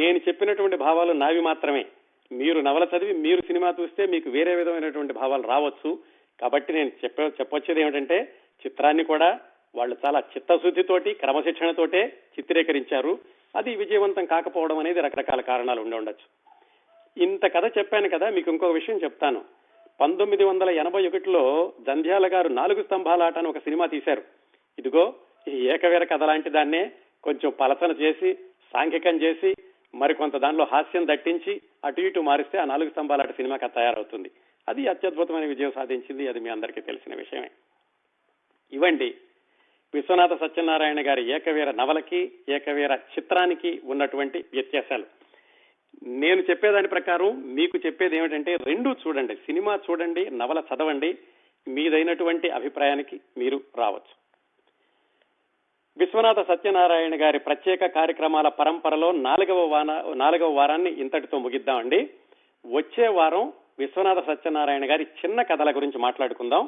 నేను చెప్పినటువంటి భావాలు నావి మాత్రమే. మీరు నవల చదివి మీరు సినిమా చూస్తే మీకు వేరే విధమైనటువంటి భావాలు రావచ్చు. కాబట్టి నేను చెప్పొచ్చేది ఏమిటంటే చిత్రాన్ని కూడా వాళ్ళు చాలా చిత్తశుద్ధితోటి క్రమశిక్షణతోటే చిత్రీకరించారు. అది విజయవంతం కాకపోవడం అనేది రకరకాల కారణాలు ఉండవచ్చు. ఇంత కథ చెప్పాను కదా, మీకు ఇంకొక విషయం చెప్తాను. 1981లో జంధ్యాల గారు 4 స్తంభాల ఆట అని ఒక సినిమా తీశారు. ఇదిగో ఈ ఏకవీర కథ లాంటి దాన్నే కొంచెం పలసన చేసి సాంఘికం చేసి మరికొంత దానిలో హాస్యం దట్టించి అటు ఇటు మారిస్తే ఆ 4 స్తంభాల ఆట సినిమాగా తయారవుతుంది. అది అత్యద్భుతమైన విజయం సాధించింది. అది మీ అందరికీ తెలిసిన విషయమే. ఇవ్వండి విశ్వనాథ సత్యనారాయణ గారి ఏకవీర నవలకి ఏకవీర చిత్రానికి ఉన్నటువంటి వ్యత్యాసాలు. నేను చెప్పేదాని ప్రకారం మీకు చెప్పేది ఏమిటంటే రెండూ చూడండి, సినిమా చూడండి, నవల చదవండి, మీదైనటువంటి అభిప్రాయానికి మీరు రావచ్చు. విశ్వనాథ సత్యనారాయణ గారి ప్రత్యేక కార్యక్రమాల పరంపరలో 4వ వారాన్ని ఇంతటితో ముగిద్దామండి. వచ్చే వారం విశ్వనాథ సత్యనారాయణ గారి చిన్న కథల గురించి మాట్లాడుకుందాం.